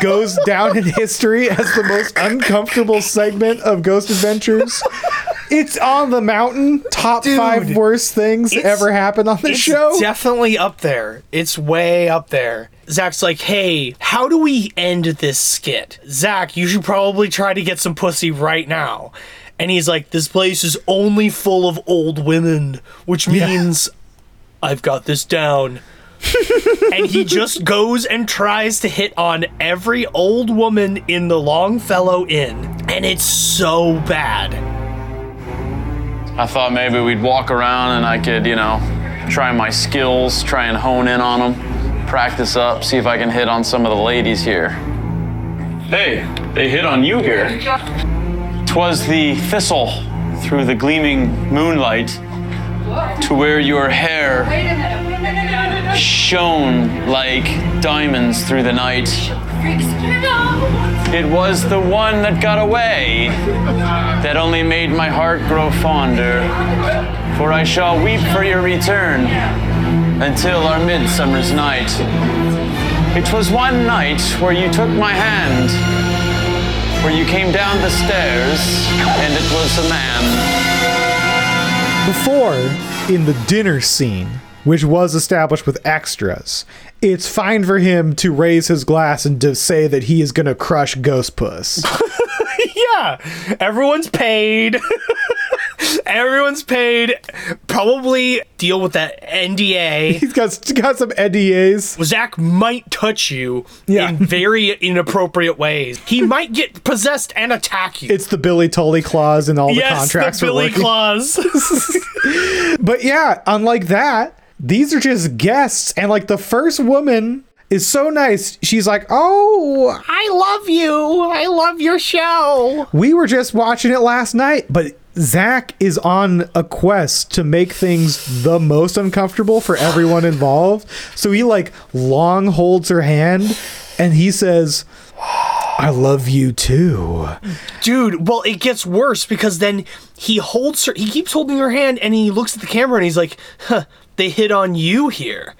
goes down in history as the most uncomfortable segment of Ghost Adventures. It's on the mountain. Top five worst things ever happened on the show. It's definitely up there. It's way up there. Zach's like, hey, how do we end this skit? Zach, you should probably try to get some pussy right now. And he's like, this place is only full of old women, which means I've got this down. And he just goes and tries to hit on every old woman in the Longfellow Inn. And it's so bad. I thought maybe we'd walk around and I could, you know, try my skills, try and hone in on them, practice up, see if I can hit on some of the ladies here. Hey, they hit on you here. 'Twas the thistle through the gleaming moonlight to where your hair shone like diamonds through the night. It was the one that got away that only made my heart grow fonder, for I shall weep for your return until our midsummer's night. It was one night where you took my hand, where you came down the stairs, and it was a man. Before, in the dinner scene, which was established with extras, it's fine for him to raise his glass and to say that he is going to crush Ghost Puss. Yeah, everyone's paid. Everyone's paid. Probably deal with that NDA. He's got some NDAs. Zach might touch you in very inappropriate ways. He might get possessed and attack you. It's the Billy Tully clause in all the contracts. Yes, the Billy clause. But yeah, unlike that, these are just guests. And like the first woman is so nice. She's like, oh, I love you. I love your show. We were just watching it last night, but Zach is on a quest to make things the most uncomfortable for everyone involved. So he like long holds her hand and he says, I love you too. Dude, well, it gets worse because then he holds her, he keeps holding her hand and he looks at the camera and he's like, huh, they hit on you here.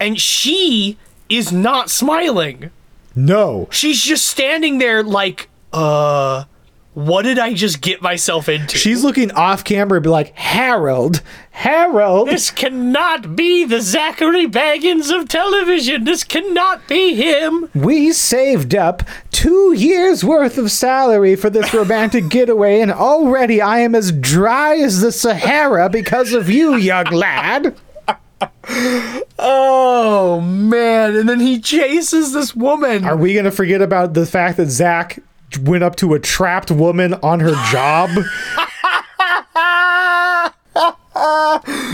And she is not smiling. No. She's just standing there like, what did I just get myself into? She's looking off camera and be like, Harold. This cannot be the Zachary Bagans of television. This cannot be him. We saved up 2 years worth of salary for this romantic getaway, and already I am as dry as the Sahara because of you, young lad. Oh, man. And then he chases this woman. Are we going to forget about the fact that Zach went up to a trapped woman on her job?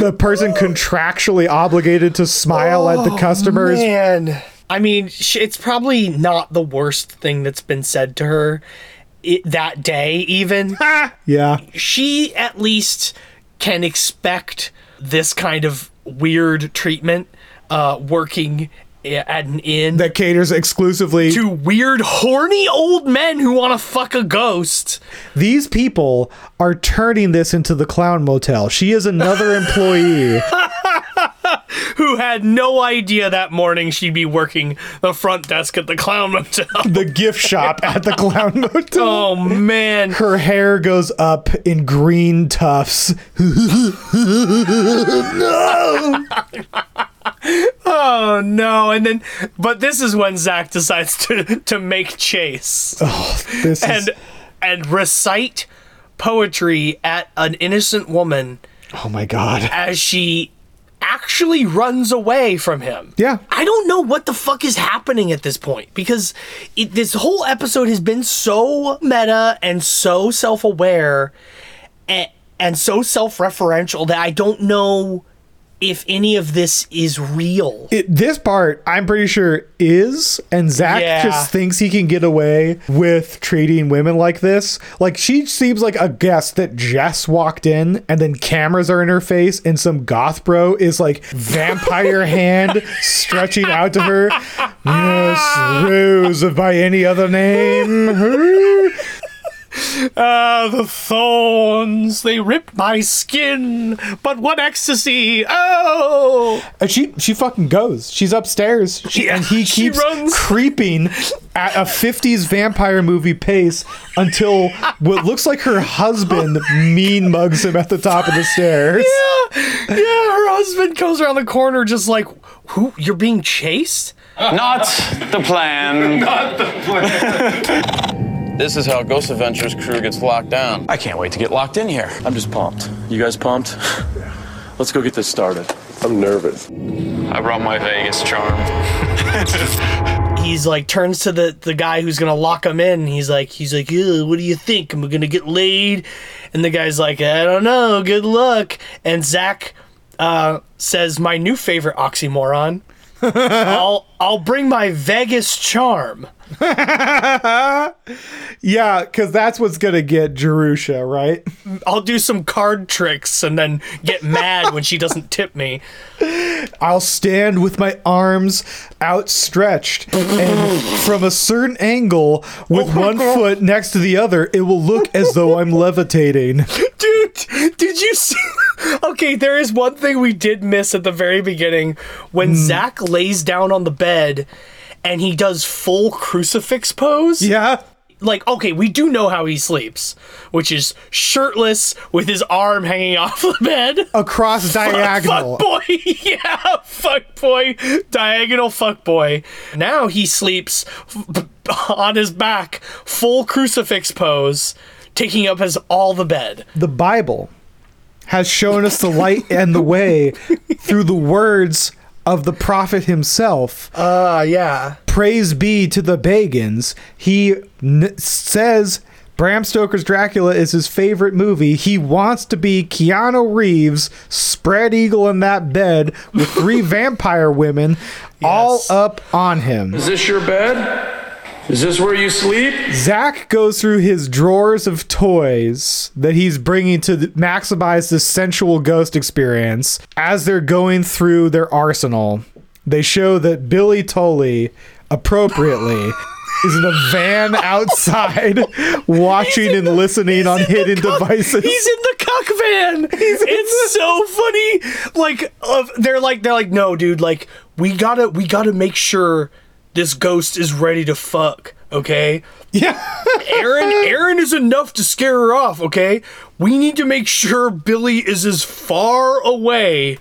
The person contractually obligated to smile at the customers. Man, I mean, it's probably not the worst thing that's been said to her that day, even. Yeah. She at least can expect this kind of weird treatment working at an inn that caters exclusively to weird, horny old men who want to fuck a ghost. These people are turning this into the Clown Motel. She is another employee who had no idea that morning she'd be working the front desk at the Clown Motel. The gift shop at the Clown Motel. Oh, man. Her hair goes up in green tufts. No! Oh, no. And then, but this is when Zach decides to make chase. Oh, this and recite poetry at an innocent woman. Oh, my God. As she actually runs away from him. Yeah. I don't know what the fuck is happening at this point, because this whole episode has been so meta and so self-aware and so self-referential that I don't know if any of this is real. This part, I'm pretty sure is, and Zach just thinks he can get away with treating women like this. Like, she seems like a guest that Jess walked in, and then cameras are in her face, and some goth bro is like vampire hand stretching out to her. Yes, Rose, by any other name. The thorns, they ripped my skin, but what ecstasy. Oh, and she fucking goes. She's upstairs. And he keeps creeping at a 50s vampire movie pace until what looks like her husband mean mugs him at the top of the stairs. Yeah, her husband comes around the corner just like, who, you're being chased? Not the plan. Not the plan. This is how Ghost Adventures crew gets locked down. I can't wait to get locked in here. I'm just pumped. You guys pumped? Yeah. Let's go get this started. I'm nervous. I brought my Vegas charm. He's like, turns to the guy who's gonna lock him in. He's like, what do you think? Am we gonna get laid? And the guy's like, I don't know. Good luck. And Zach says, my new favorite oxymoron. I'll bring my Vegas charm. Yeah, because that's what's gonna get Jerusha, right? I'll do some card tricks and then get mad when she doesn't tip me. I'll stand with my arms outstretched and from a certain angle with one foot next to the other, it will look as though I'm levitating. Dude, did you see? Okay, there is one thing we did miss at the very beginning when Zach lays down on the bed and he does full crucifix pose. Yeah. Like, okay, we do know how he sleeps, which is shirtless with his arm hanging off the bed. Across diagonal. Fuck boy. Yeah, fuck boy. Diagonal fuck boy. Now he sleeps on his back, full crucifix pose, taking up his all the bed. The Bible has shown us the light and the way through the words of the prophet himself. Yeah. Praise be to the Bagans. He says Bram Stoker's Dracula is his favorite movie. He wants to be Keanu Reeves, spread eagle in that bed with three vampire women all up on him. Is this your bed? Is this where you sleep? Zach goes through his drawers of toys that he's bringing to maximize this sensual ghost experience. As they're going through their arsenal, they show that Billy Tully, appropriately, is in a van outside watching and listening on hidden devices. He's in the cuck van. It's so funny. Like, they're like, no, dude, like, we gotta make sure this ghost is ready to fuck, okay? Yeah. Aaron is enough to scare her off, okay? We need to make sure Billy is as far away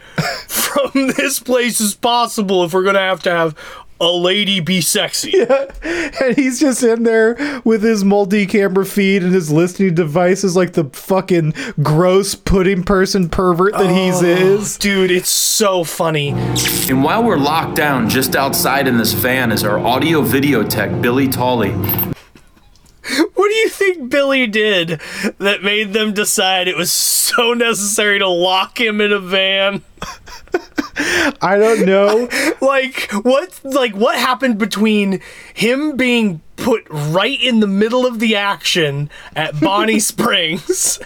from this place as possible if we're going to have a lady be sexy. Yeah. And he's just in there with his multi-camera feed and his listening devices like the fucking gross pudding person pervert that he is. Dude, it's so funny. And while we're locked down, just outside in this van is our audio video tech, Billy Tully. What do you think Billy did that made them decide it was so necessary to lock him in a van? I don't know. Like what happened between him being put right in the middle of the action at Bonnie Springs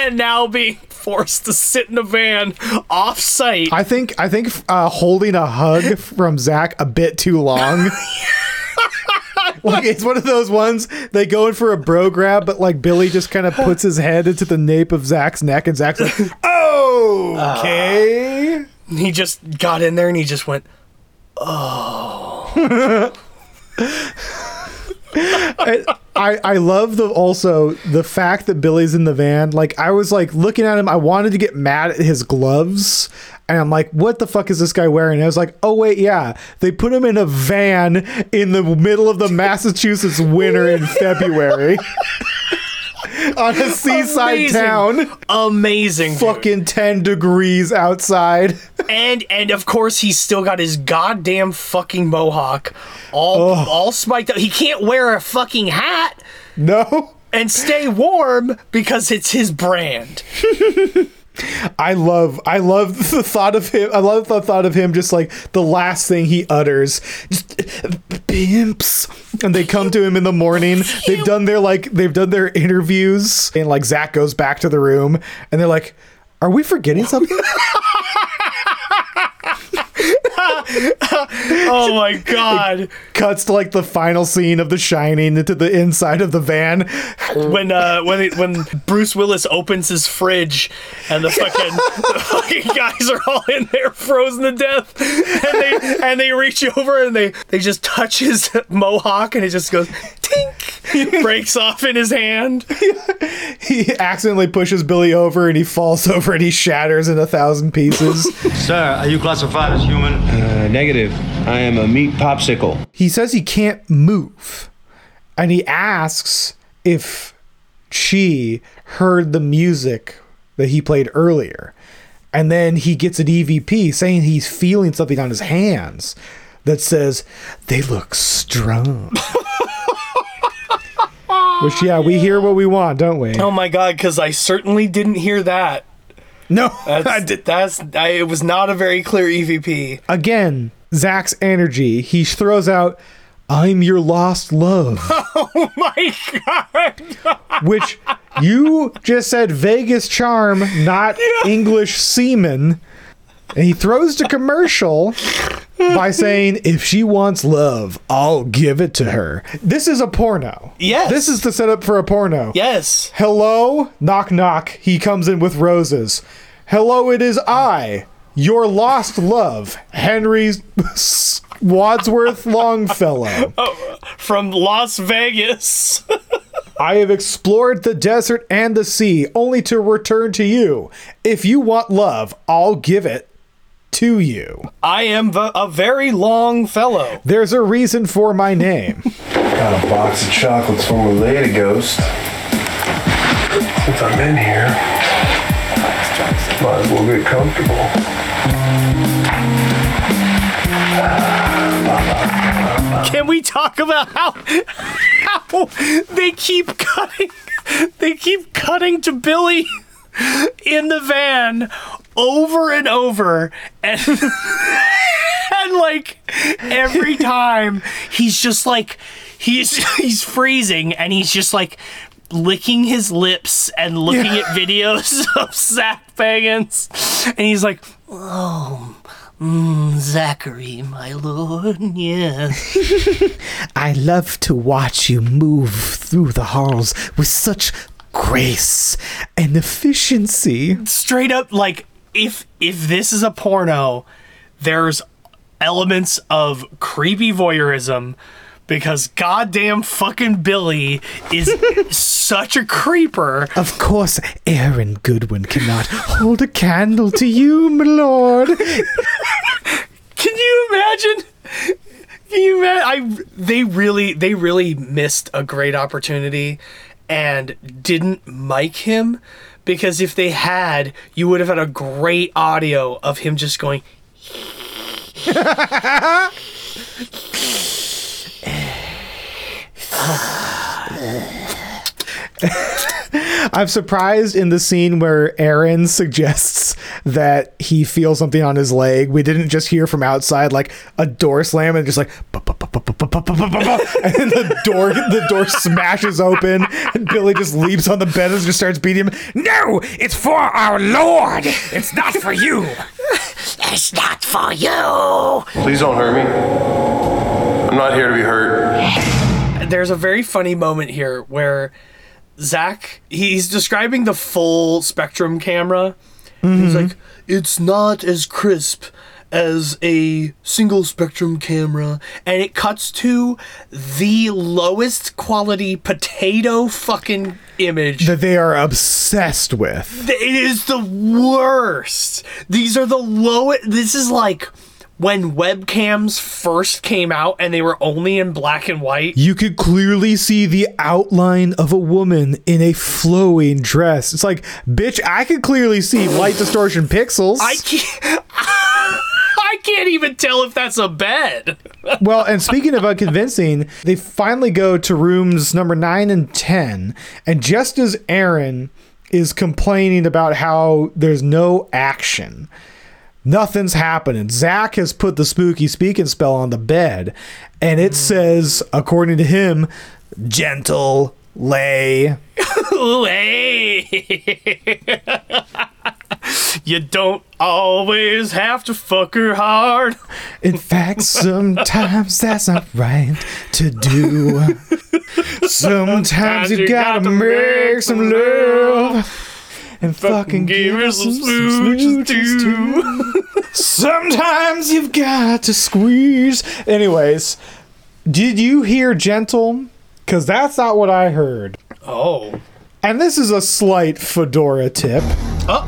and now being forced to sit in a van off site? I think holding a hug from Zach a bit too long. Like, it's one of those ones they go in for a bro grab, but like Billy just kind of puts his head into the nape of Zach's neck, and Zach's like, "Oh, okay." He just got in there and he just went, "Oh." I love also the fact that Billy's in the van. Like, I was like looking at him, I wanted to get mad at his gloves. And I'm like, what the fuck is this guy wearing? And I was like, oh, wait, yeah. They put him in a van in the middle of the Massachusetts winter in February on a seaside town. Amazing. Fucking dude. 10 degrees outside. And of course, he's still got his goddamn fucking mohawk all spiked up. He can't wear a fucking hat. No. And stay warm because it's his brand. I love the thought of him. I love the thought of him just like the last thing he utters. Just, pimps. And they come to him in the morning. They've done their interviews, and like Zach goes back to the room and they're like, are we forgetting something? Oh my god. It cuts to like the final scene of The Shining into the inside of the van. When Bruce Willis opens his fridge and the fucking guys are all in there frozen to death, and they reach over and they just touch his mohawk and it just goes tink, breaks off in his hand. He accidentally pushes Billy over and he falls over and he shatters in 1,000 pieces. Sir, are you classified as human? Negative. I am a meat popsicle. He says he can't move, and he asks if she heard the music that he played earlier. And then he gets an EVP saying he's feeling something on his hands that says, they look strong. Which, yeah, we hear what we want, don't we? Oh my god, because I certainly didn't hear that. No, it was not a very clear EVP. Again, Zach's energy. He throws out, I'm your lost love. Oh my god. Which you just said Vegas charm, not English seaman. And he throws to commercial by saying, if she wants love, I'll give it to her. This is a porno. Yes. This is the setup for a porno. Yes. Hello? Knock, knock. He comes in with roses. Hello, it is I, your lost love, Henry Wadsworth Longfellow. Oh, from Las Vegas. I have explored the desert and the sea, only to return to you. If you want love, I'll give it to you. I am a very long fellow. There's a reason for my name. Got a box of chocolates from a lady ghost. Since I'm in here, might as well get comfortable. Can we talk about how they keep cutting to Billy in the van over and over, and like every time he's just like he's freezing and he's just like licking his lips and looking at videos of Zach Bagans, and he's like, oh, Zachary, my lord, yes. I love to watch you move through the halls with such grace and efficiency. Straight up, like, if this is a porno, there's elements of creepy voyeurism, because goddamn fucking Billy is such a creeper. Of course, Aaron Goodwin cannot hold a candle to you, my lord. Can you imagine? They really missed a great opportunity and didn't mic him, because if they had, you would have had a great audio of him just going I'm surprised in the scene where Aaron suggests that he feels something on his leg, we didn't just hear from outside like a door slam and just like and then the door smashes open and Billy just leaps on the bed and just starts beating him. No, it's for our Lord. It's not for you. It's not for you. Please don't hurt me. I'm not here to be hurt. There's a very funny moment here where Zach, he's describing the full spectrum camera. Mm-hmm. He's like, it's not as crisp as a single spectrum camera, and it cuts to the lowest quality potato fucking image that they are obsessed with. It is the worst. These are the lowest. This is like when webcams first came out and they were only in black and white. You could clearly see the outline of a woman in a flowing dress. It's like, bitch, I could clearly see light distortion pixels. I can't even tell if that's a bed. Well, and speaking of unconvincing, they finally go to rooms number 9 and 10, and just as Aaron is complaining about how there's no action. Nothing's happening. Zach has put the spooky speaking spell on the bed, and it says, according to him, gentle lay. You don't always have to fuck her hard. In fact, sometimes that's not right to do. Sometimes you gotta make some love. And fucking give her some smooches too. Sometimes you've got to squeeze. Anyways, did you hear gentle? Because that's not what I heard. Oh. And this is a slight fedora tip. Oh.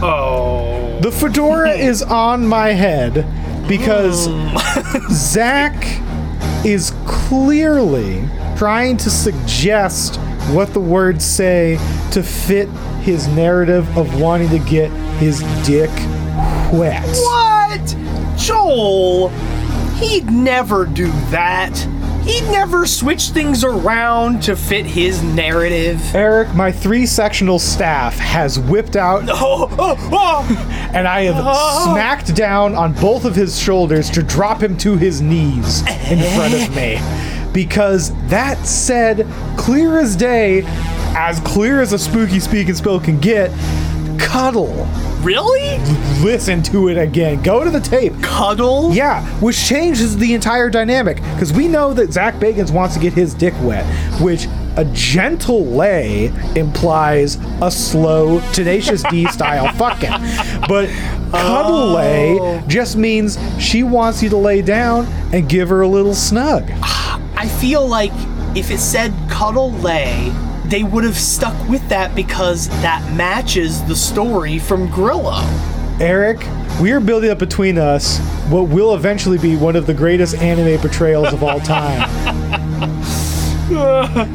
Oh. The fedora is on my head because Zach is clearly trying to suggest what the words say to fit his narrative of wanting to get his dick wet. What? Joel, he'd never do that. He'd never switch things around to fit his narrative. Eric, my three-sectional staff has whipped out and I have smacked down on both of his shoulders to drop him to his knees in front of me. Because that said, clear as day, as clear as a spooky speak and spell can get, cuddle. Really? Listen to it again. Go to the tape. Cuddle? Yeah, which changes the entire dynamic. Because we know that Zach Bagans wants to get his dick wet, which a gentle lay implies a slow, Tenacious D style fucking. But cuddle lay just means she wants you to lay down and give her a little snug. I feel like if it said cuddle lay, they would have stuck with that because that matches the story from Grillo. Eric, we are building up between us what will eventually be one of the greatest anime portrayals of all time.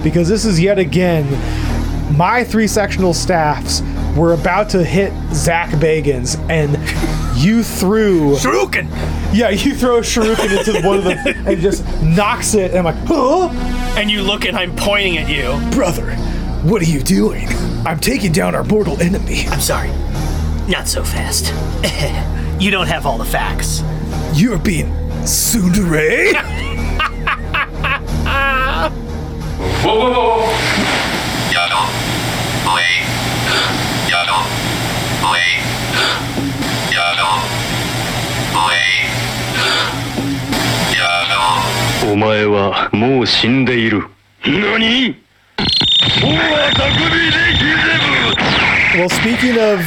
Because this is yet again, my three sectional staffs were about to hit Zach Bagans, and you threw shuriken. Yeah, you throw a shuriken into one of them and just knocks it, and I'm like, huh? And you look and I'm pointing at you. Brother, what are you doing? I'm taking down our mortal enemy. I'm sorry. Not so fast. You don't have all the facts. You're being tsundere? Whoa. Yaddle. Lay. Yaddle. Lay. Yaddle. Lay. Yaddle. お前はもう死んでいる。 何? Well, speaking of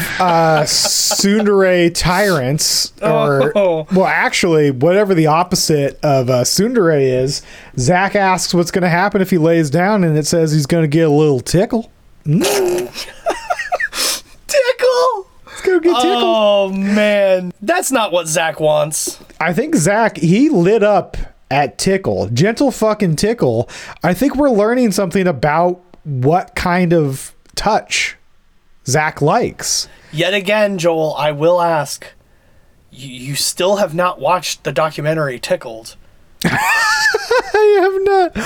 tsundere tyrants, or well, actually, whatever the opposite of tsundere is, Zach asks what's going to happen if he lays down, and it says he's going to get a little tickle. Tickle? Let's go get tickled. Oh, man. That's not what Zach wants. I think Zach, he lit up at tickle. Gentle fucking tickle. I think we're learning something about what kind of touch Zach likes. Yet again, Joel, I will ask, you still have not watched the documentary Tickled. I have not.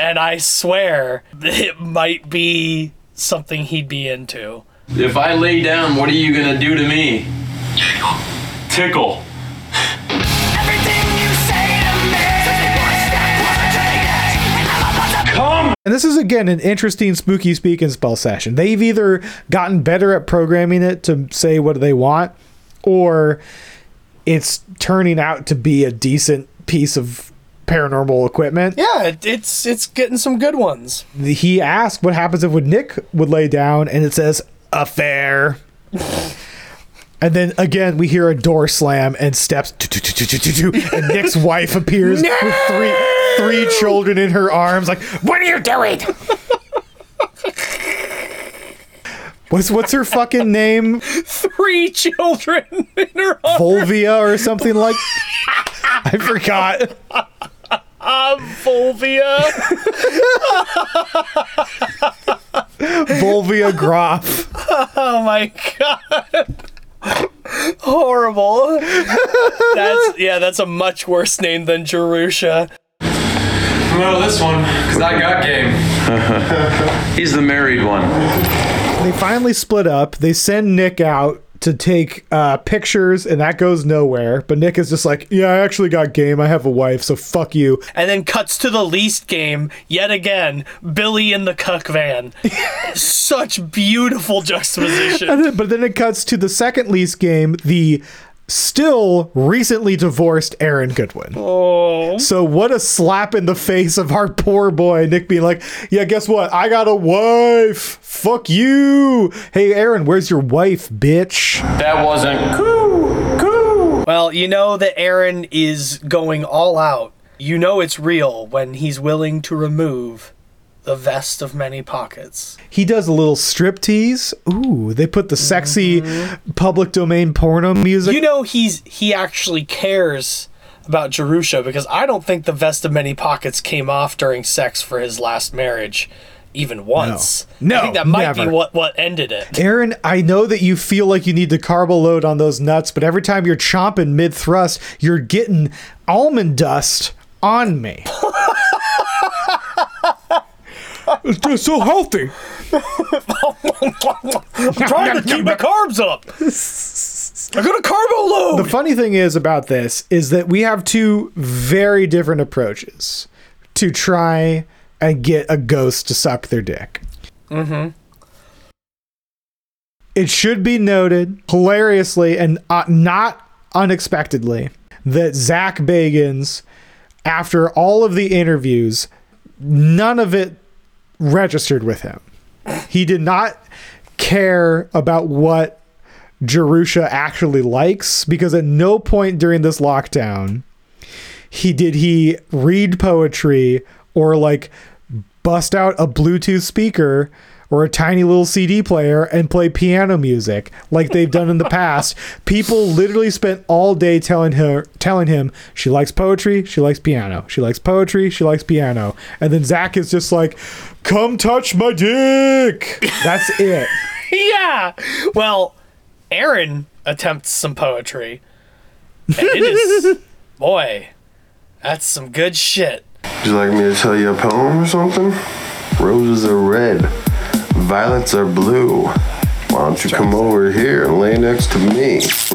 and I swear it might be something he'd be into. If I lay down, what are you gonna do to me? Tickle. Tickle. And this is, again, an interesting spooky speak and spell session. They've either gotten better at programming it to say what they want, or it's turning out to be a decent piece of paranormal equipment. Yeah, it's getting some good ones. He asked what happens if Nick would lay down, and it says, affair. And then, again, we hear a door slam and steps, and Nick's wife appears with three children in her arms, like, what are you doing? What's her fucking name? Three children in her arms. Volvia or something like. I forgot. Volvia Groff. Oh my god. Horrible. That's a much worse name than Jerusha. Well, this one, because I got game. He's the married one. They finally split up. They send Nick out to take pictures, and that goes nowhere. But Nick is just like, yeah, I actually got game. I have a wife, so fuck you. And then cuts to the least game, yet again, Billy in the cuck van. Such beautiful juxtaposition. But then it cuts to the second least game, the still recently divorced Aaron Goodwin. Oh. So what a slap in the face of our poor boy, Nick being like, yeah, guess what? I got a wife. Fuck you. Hey, Aaron, where's your wife, bitch? That wasn't cool. Cool. Well, you know that Aaron is going all out. You know it's real when he's willing to remove the vest of many pockets. He does a little striptease. Ooh, they put the sexy public domain porno music. You know he actually cares about Jerusha, because I don't think the vest of many pockets came off during sex for his last marriage even once. No, I think that might never be what ended it. Aaron, I know that you feel like you need to carb load on those nuts, but every time you're chomping mid-thrust, you're getting almond dust on me. It's just so healthy. I'm trying to keep my carbs up. I got a carbo load. The funny thing is about this is that we have two very different approaches to try and get a ghost to suck their dick. Mm-hmm. It should be noted, hilariously and not unexpectedly, that Zach Bagans, after all of the interviews, none of it registered with him. He did not care about what Jerusha actually likes, because at no point during this lockdown did he read poetry or like bust out a Bluetooth speaker or a tiny little CD player and play piano music like they've done in the past. People literally spent all day telling him she likes poetry, she likes piano, she likes poetry, she likes piano. And then Zach is just like, come touch my dick. That's it. Yeah. Well, Aaron attempts some poetry. And it is, boy, that's some good shit. Would you like me to tell you a poem or something? Roses are red. Violets are blue. Why don't you come over here and lay next to me? It's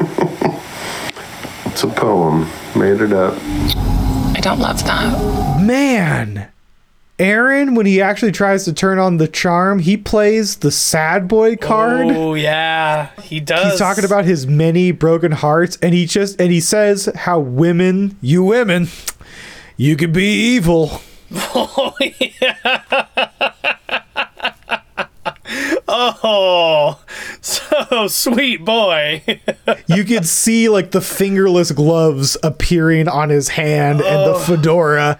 a poem. Made it up. I don't love that. Man. Aaron, when he actually tries to turn on the charm, he plays the sad boy card. Oh, yeah. He does. He's talking about his many broken hearts, and he says how women, you could be evil. Oh, yeah. Oh, so sweet boy. You could see like the fingerless gloves appearing on his hand and the fedora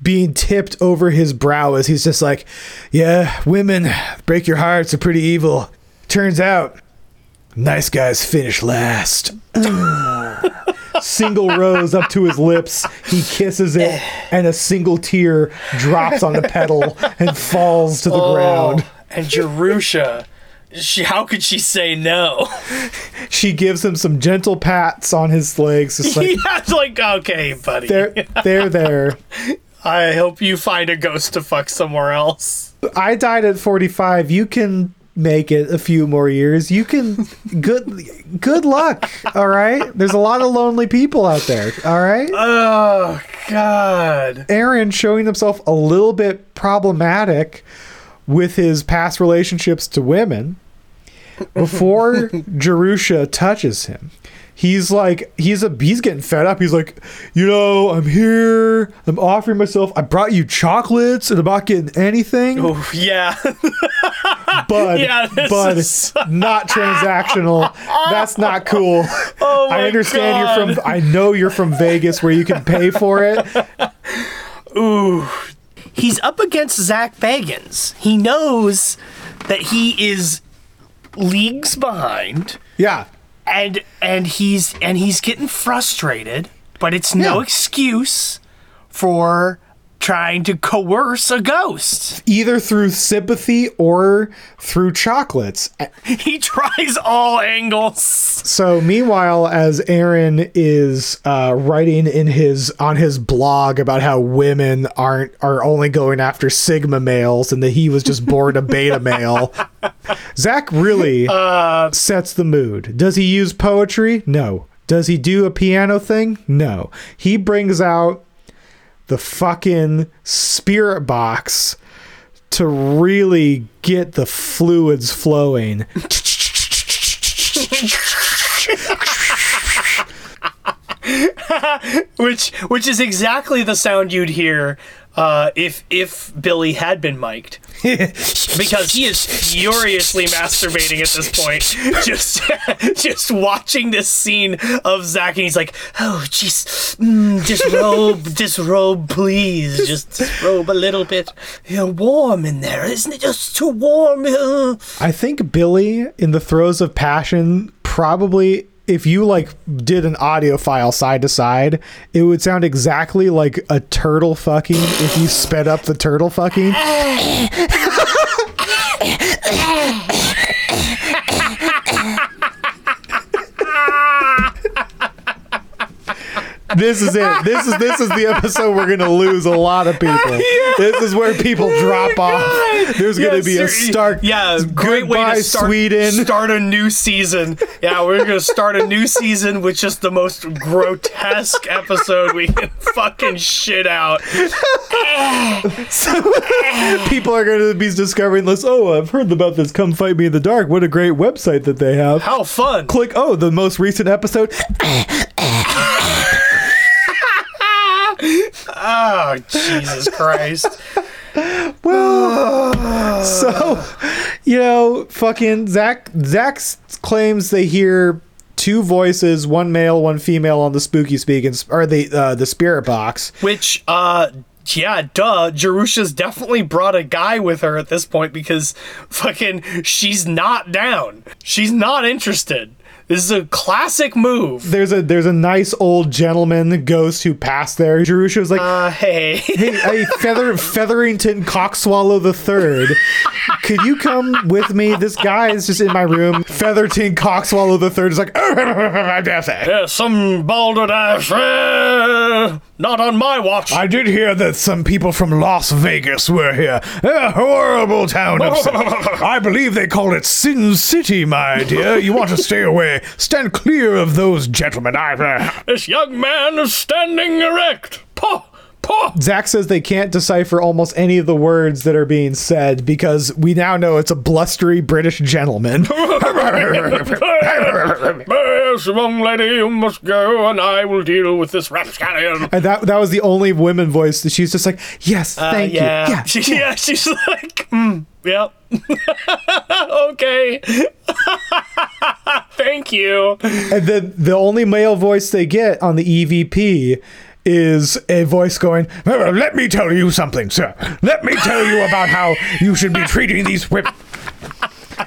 being tipped over his brow as he's just like, yeah, women break your hearts are pretty evil. Turns out, nice guys finish last. Single rose up to his lips. He kisses it, and a single tear drops on the pedal and falls to the ground. And Jerusha, how could she say no? She gives him some gentle pats on his legs. It's like, yeah, it's like, okay, buddy. They're there. I hope you find a ghost to fuck somewhere else. I died at 45. You can make it a few more years. You can. Good luck. All right. There's a lot of lonely people out there. All right. Oh, God. Aaron showing himself a little bit problematic with his past relationships to women before Jerusha touches him. He's getting fed up. He's like, you know, I'm here. I'm offering myself. I brought you chocolates and I'm not getting anything. Oh, yeah. Bud, is not transactional. That's not cool. Oh, my God. I understand I know you're from Vegas where you can pay for it. Ooh. He's up against Zach Bagans. He knows that he is leagues behind. Yeah. And he's getting frustrated, but it's no excuse for trying to coerce a ghost. Either through sympathy or through chocolates. He tries all angles. So meanwhile, as Aaron is writing on his blog about how women are only going after Sigma males and that he was just born a beta male, Zach really sets the mood. Does he use poetry? No. Does he do a piano thing? No. He brings out the fucking spirit box to really get the fluids flowing. which is exactly the sound you'd hear if Billy had been mic'd. Because he is furiously masturbating at this point, just watching this scene of Zach, and he's like, oh jeez, disrobe please, just disrobe a little bit. You're warm in there, isn't it just too warm? I think Billy, in the throes of passion, probably, if you did an audio file side to side, it would sound exactly like a turtle fucking if you sped up the turtle fucking. This is it. This is the episode we're gonna lose a lot of people. Yeah. This is where people drop off. There's gonna be a stark. Yeah, great way to start a new season. Yeah, we're gonna start a new season with just the most grotesque episode we can fucking shit out. So, people are gonna be discovering this. Oh, I've heard about this. Come Fight Me in the Dark. What a great website that they have. How fun! Click. Oh, the most recent episode. Oh, Jesus Christ. Well, so, fucking Zach claims they hear two voices, one male, one female on the spooky speak, or the spirit box. Which, yeah, duh, Jerusha's definitely brought a guy with her at this point because fucking she's not down. She's not interested. This is a classic move. There's a nice old gentleman ghost who passed there. Jerusha was like, hey, Featherington Cockswallow the Third, could you come with me? This guy is just in my room. Featherington Cockswallow the Third is like, some balderdash, not on my watch. I did hear that some people from Las Vegas were here. A horrible town. I believe they call it Sin City, my dear. You want to stay away? Stand clear of those gentlemen. This young man is standing erect. Paw! Paw! Zach says they can't decipher almost any of the words that are being said because we now know it's a blustery British gentleman. Yes, wrong lady, you must go, and I will deal with this rapscallion. And that was the only woman voice that she's just like, yes, thank you. Yeah. Yeah, she's like, yep. Okay. Thank you. And then the only male voice they get on the EVP is a voice going, let me tell you something, sir. Let me tell you about how you should be treating these women.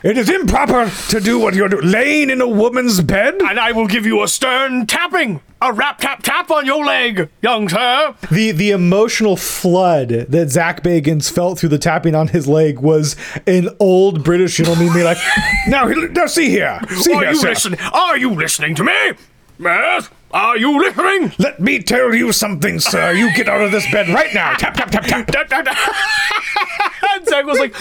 It is improper to do what you're doing, laying in a woman's bed. And I will give you a stern tapping, a rap-tap-tap on your leg, young sir. The emotional flood that Zach Bagans felt through the tapping on his leg was an old British gentleman being like, now see here. See are here, you listening? Are you listening to me? Yes. Are you listening? Let me tell you something, sir. You get out of this bed right now. Tap, tap, tap, tap, tap, tap, tap. Zach was like,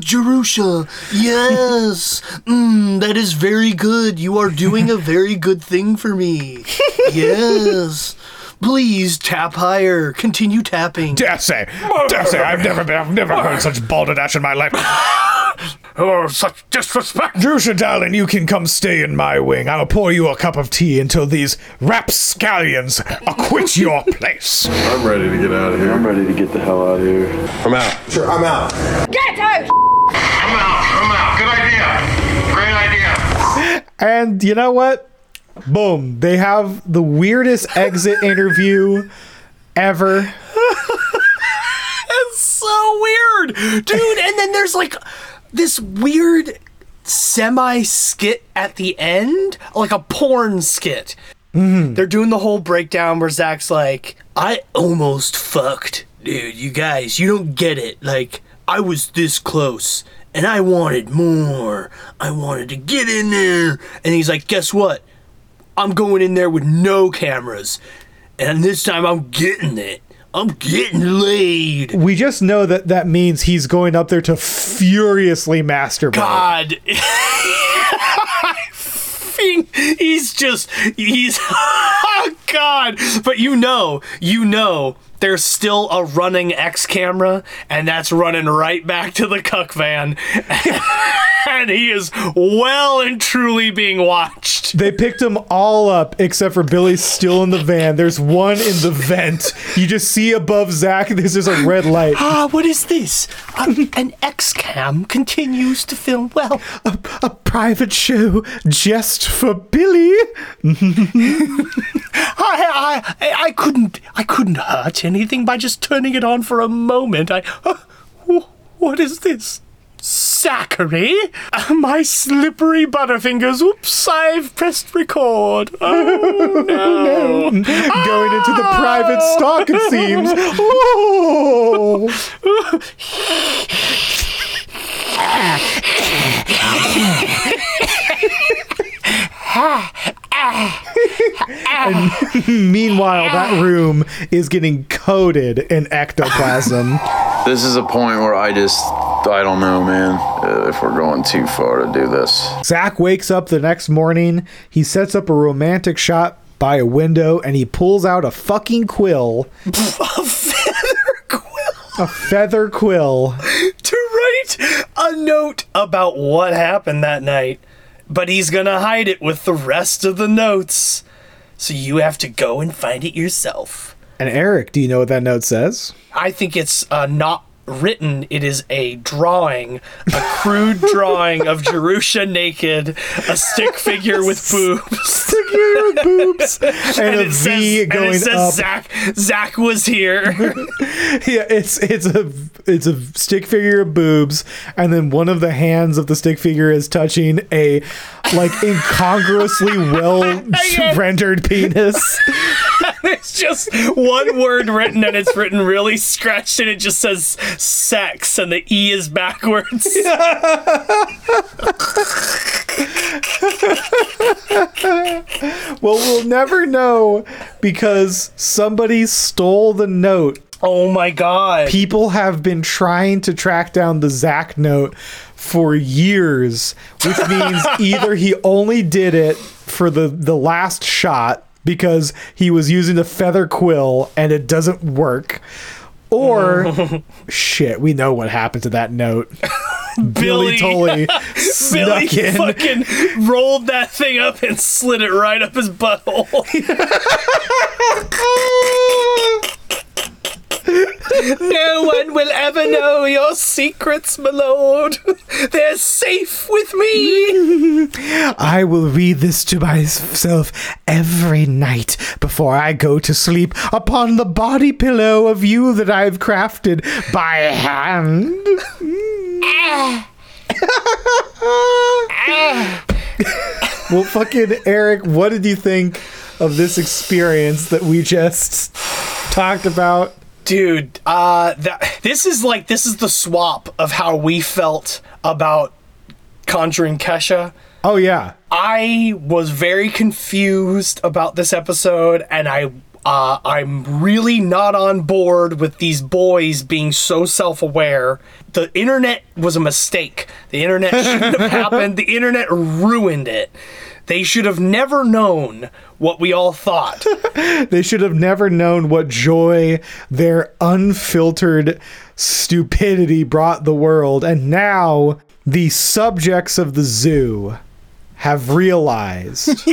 Jerusha, yes. That is very good. You are doing a very good thing for me. Yes. Please tap higher. Continue tapping. Dare say. I've never heard such balderdash in my life. Oh, such disrespect. Jerusha, darling, you can come stay in my wing. I'll pour you a cup of tea until these rapscallions acquit your place. I'm ready to get out of here. I'm ready to get the hell out of here. I'm out. Sure, I'm out. Get out! I'm out. Good idea. Great idea. And you know what? Boom. They have the weirdest exit interview ever. It's so weird. Dude, and then there's this weird semi skit at the end, like a porn skit. Mm-hmm. They're doing the whole breakdown where Zach's like, I almost fucked. Dude, you guys, you don't get it. Like, I was this close, and I wanted more. I wanted to get in there. And he's like, guess what? I'm going in there with no cameras. And this time I'm getting it. I'm getting laid. We just know that that means he's going up there to furiously masturbate. God. He's oh God. But you know, there's still a running X camera, and that's running right back to the cuck van. And he is well and truly being watched. They picked him all up, except for Billy's still in the van. There's one in the vent. You just see above Zach, there's just a red light. Ah, what is this? An X-cam continues to film well. A private show just for Billy. I couldn't hurt anything by just turning it on for a moment. What is this? Zachary, my slippery butterfingers. Whoops, I've pressed record. Oh, no. No. Ah! Going into the private stock, it seems. Oh. And meanwhile, that room is getting coated in ectoplasm. This is a point where I don't know, man, if we're going too far to do this. Zach wakes up the next morning. He sets up a romantic shot by a window, and he pulls out a fucking quill. A feather quill. A feather quill. To write a note about what happened that night. But he's gonna hide it with the rest of the notes. So you have to go and find it yourself. And Eric, do you know what that note says? I think it's not written. It is a drawing, a crude drawing of Jerusha naked, a stick figure with boobs. Stick figure with boobs. And a V going up. And it says, Zach was here. Yeah, it's a stick figure of boobs, and then one of the hands of the stick figure is touching a, like, incongruously well rendered penis. It's just one word written, and it's written really scratched, and it just says sex, and the E is backwards. Well, we'll never know because somebody stole the note. Oh my God. People have been trying to track down the Zach note for years, which means either he only did it for the last shot because he was using the feather quill and it doesn't work, or shit, we know what happened to that note. Billy Tully snuck in. Fucking rolled that thing up and slid it right up his butthole. No one will ever know your secrets, my lord. They're safe with me. I will read this to myself every night before I go to sleep upon the body pillow of you that I've crafted by hand. Well, fucking Eric, what did you think of this experience that we just talked about? Dude, this is the swap of how we felt about Conjuring Kesha. Oh, yeah. I was very confused about this episode, and I'm really not on board with these boys being so self-aware. The internet was a mistake. The internet shouldn't have happened. The internet ruined it. They should have never known what we all thought. They should have never known what joy their unfiltered stupidity brought the world. And now the subjects of the zoo have realized.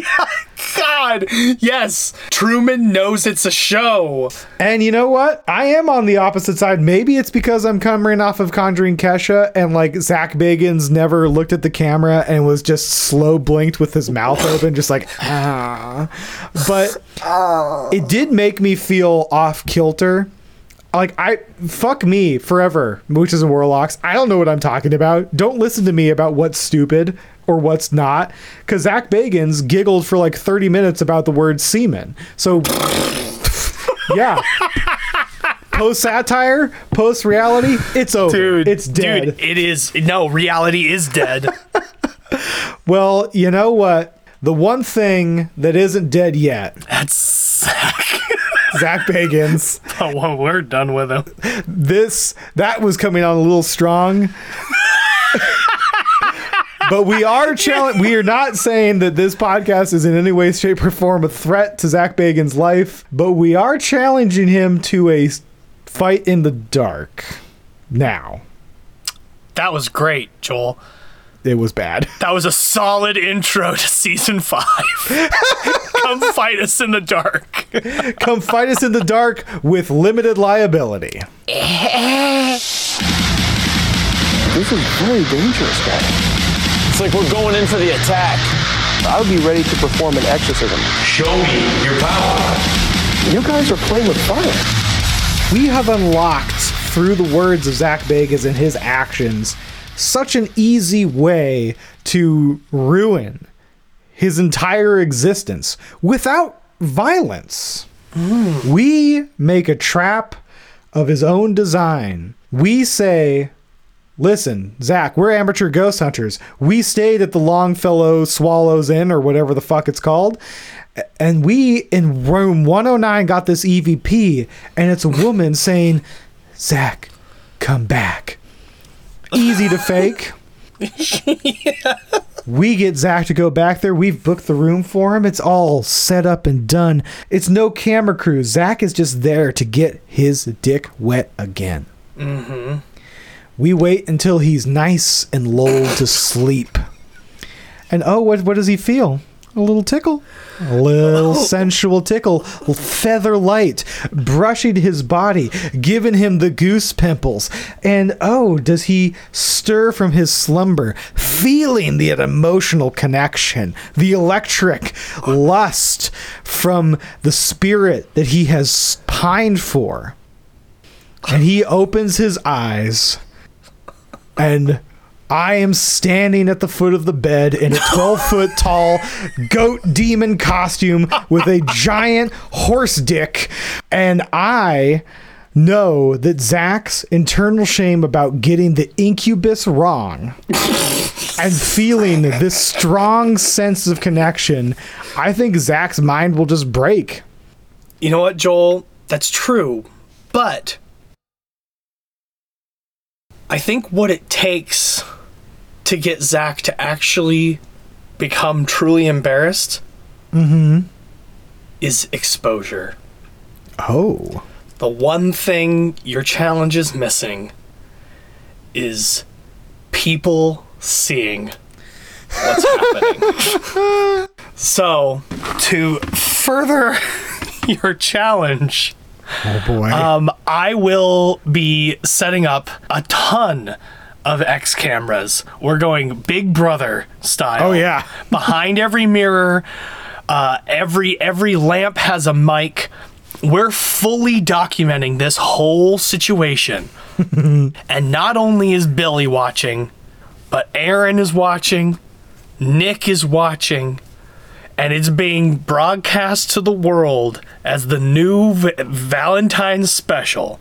God, yes. Truman knows it's a show. And you know what? I am on the opposite side. Maybe it's because I'm coming off of Conjuring Kesha and, like, Zach Bagans never looked at the camera and was just slow blinked with his mouth open, just like, ah. But it did make me feel off kilter. Like, fuck me forever, Witches and Warlocks. I don't know what I'm talking about. Don't listen to me about what's stupid. or what's not, because Zach Bagans giggled for like 30 minutes about the word semen. So yeah. Post satire, post reality, it's over. Dude, it's dead. Dude, it is. No, reality is dead. Well, you know what? The one thing that isn't dead yet. That's Zach. Zach Bagans. Oh, well, we're done with him. That was coming on a little strong. But we are we are not saying that this podcast is in any way, shape, or form a threat to Zach Bagans' life, but we are challenging him to a fight in the dark now. That was great, Joel. It was bad. That was a solid intro to season 5. Come fight us in the dark. Come fight us in the dark with limited liability. This is very dangerous, guys. It's like we're going in for the attack. I would be ready to perform an exorcism. Show me your power. You guys are playing with fire. We have unlocked, through the words of Zach Bagans and his actions, such an easy way to ruin his entire existence without violence. Mm. We make a trap of his own design. We say, listen, Zach, we're amateur ghost hunters. We stayed at the Longfellow's Swallows Inn or whatever the fuck it's called. And we in room 109 got this EVP, and it's a woman saying, Zach, come back. Easy to fake. Yeah. We get Zach to go back there. We've booked the room for him. It's all set up and done. It's no camera crew. Zach is just there to get his dick wet again. Mm-hmm. We wait until he's nice and lulled to sleep. And oh, what does he feel? A little tickle. A little sensual tickle. Feather light. Brushing his body. Giving him the goose pimples. And oh, does he stir from his slumber. Feeling the emotional connection. The electric lust from the spirit that he has pined for. And he opens his eyes. And I am standing at the foot of the bed in a 12-foot tall goat demon costume with a giant horse dick. And I know that Zach's internal shame about getting the incubus wrong and feeling this strong sense of connection, I think Zach's mind will just break. You know what, Joel? That's true. But I think what it takes to get Zach to actually become truly embarrassed, mm-hmm, is exposure. Oh. The one thing your challenge is missing is people seeing what's happening. So, to further your challenge, oh boy. I will be setting up a ton of X cameras. We're going Big Brother style. Oh yeah. Behind every mirror, every lamp has a mic. We're fully documenting this whole situation. And not only is Billy watching, but Aaron is watching, Nick is watching, and it's being broadcast to the world as the new Valentine's special,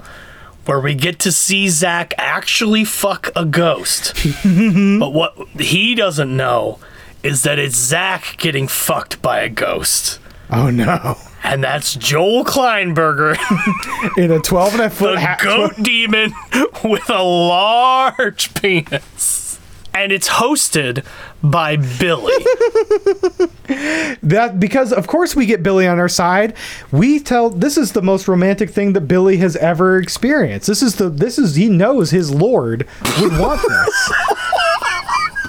where we get to see Zach actually fuck a ghost. But what he doesn't know is that it's Zach getting fucked by a ghost. Oh, no. And that's Joel Kleinberger. In a 12-and-a-foot the hat. The goat demon with a large penis. And it's hosted by Billy. That because of course we get Billy on our side. We tell this is the most romantic thing that Billy has ever experienced. This is he knows his Lord would want this.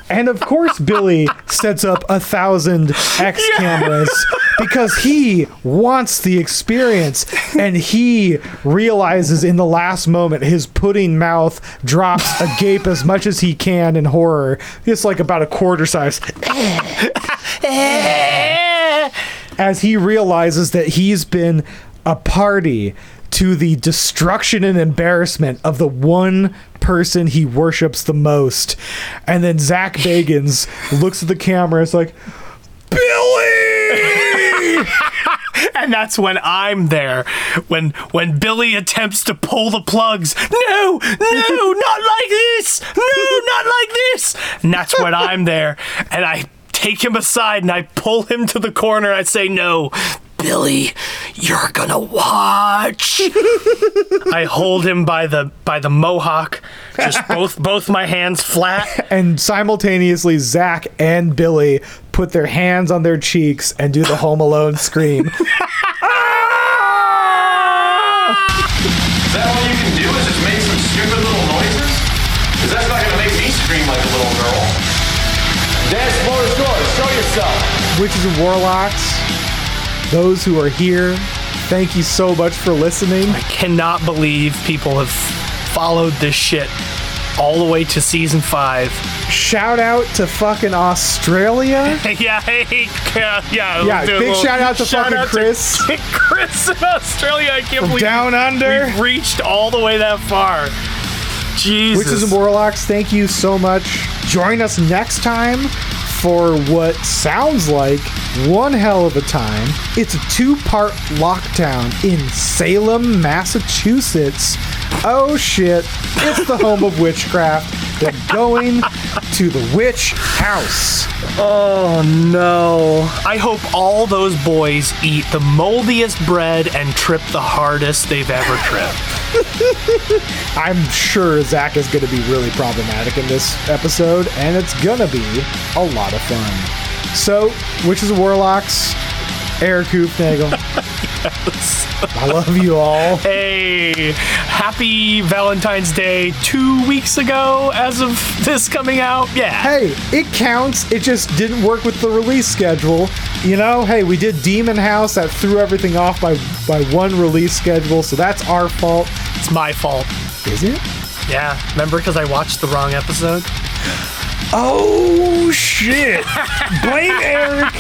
And of course Billy sets up 1,000 X cameras because he wants the experience, and he realizes in the last moment his pudding mouth drops agape as much as he can in horror. It's like about a quarter size. As he realizes that he's been a party to the destruction and embarrassment of the one person he worships the most. And then Zach Bagans looks at the camera. It's like, Billy! And that's when I'm there. When Billy attempts to pull the plugs. No, no, not like this. No, not like this. And that's when I'm there. And I take him aside and I pull him to the corner. I say, no, Billy, you're gonna watch. I hold him by the mohawk, just both my hands flat. And simultaneously, Zach and Billy put their hands on their cheeks and do the Home Alone scream. Is that all you can do is just make some stupid little noises? Because that's not gonna make me scream like a little girl. Dance floor is yours, show yourself. Witches and warlocks, those who are here, thank you so much for listening. I cannot believe people have followed this shit all the way to season 5. Shout out to fucking Australia. Big shout out to fucking Chris. Chris in Australia. I can't believe down under. We've reached all the way that far. Jesus. Witches and warlocks, thank you so much. Join us next time for what sounds like one hell of a time. It's a 2-part lockdown in Salem, Massachusetts. Oh shit, it's the home of witchcraft. They're going to the witch house. Oh no. I hope all those boys eat the moldiest bread and trip the hardest they've ever tripped. I'm sure Zach is going to be really problematic in this episode, and it's going to be a lot of fun. So, Witches and Warlocks, Eric Hufnagel. Yes. I love you all. Hey, happy Valentine's Day 2 weeks ago as of this coming out. Yeah. Hey, it counts. It just didn't work with the release schedule. You know, hey, we did Demon House. That threw everything off by one release schedule. So that's our fault. It's my fault. Is it? Yeah. Remember, because I watched the wrong episode? Oh, shit. Blame Eric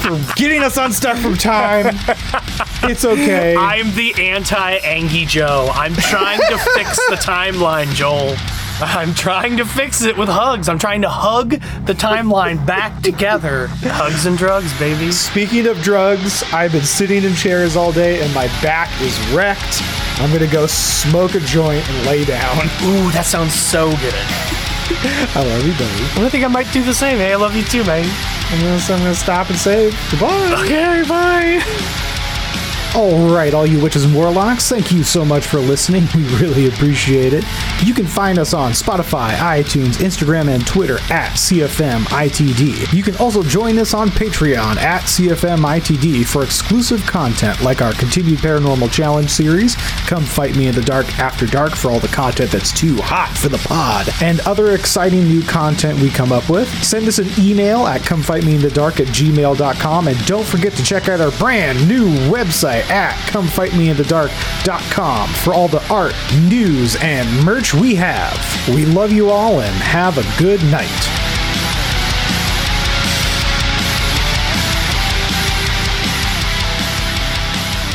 for getting us unstuck from time. It's okay. I'm the anti-Angie Joe. I'm trying to fix the timeline, Joel. I'm trying to fix it with hugs. I'm trying to hug the timeline back together. Hugs and drugs, baby. Speaking of drugs, I've been sitting in chairs all day and my back is wrecked. I'm going to go smoke a joint and lay down. Ooh, that sounds so good. I love you, buddy. I think I might do the same. Hey, I love you too, man. I'm gonna stop and say goodbye. Okay, bye. All right, all you witches and warlocks, thank you so much for listening. We really appreciate it. You can find us on Spotify, iTunes, Instagram, and Twitter at CFMITD. You can also join us on Patreon at CFMITD for exclusive content like our continued Paranormal Challenge series, Come Fight Me in the Dark After Dark for all the content that's too hot for the pod, and other exciting new content we come up with. Send us an email at comefightmeinthedark@gmail.com, and don't forget to check out our brand new website at comefightmeinthedark.com for all the art, news, and merch we have. We love you all and have a good night.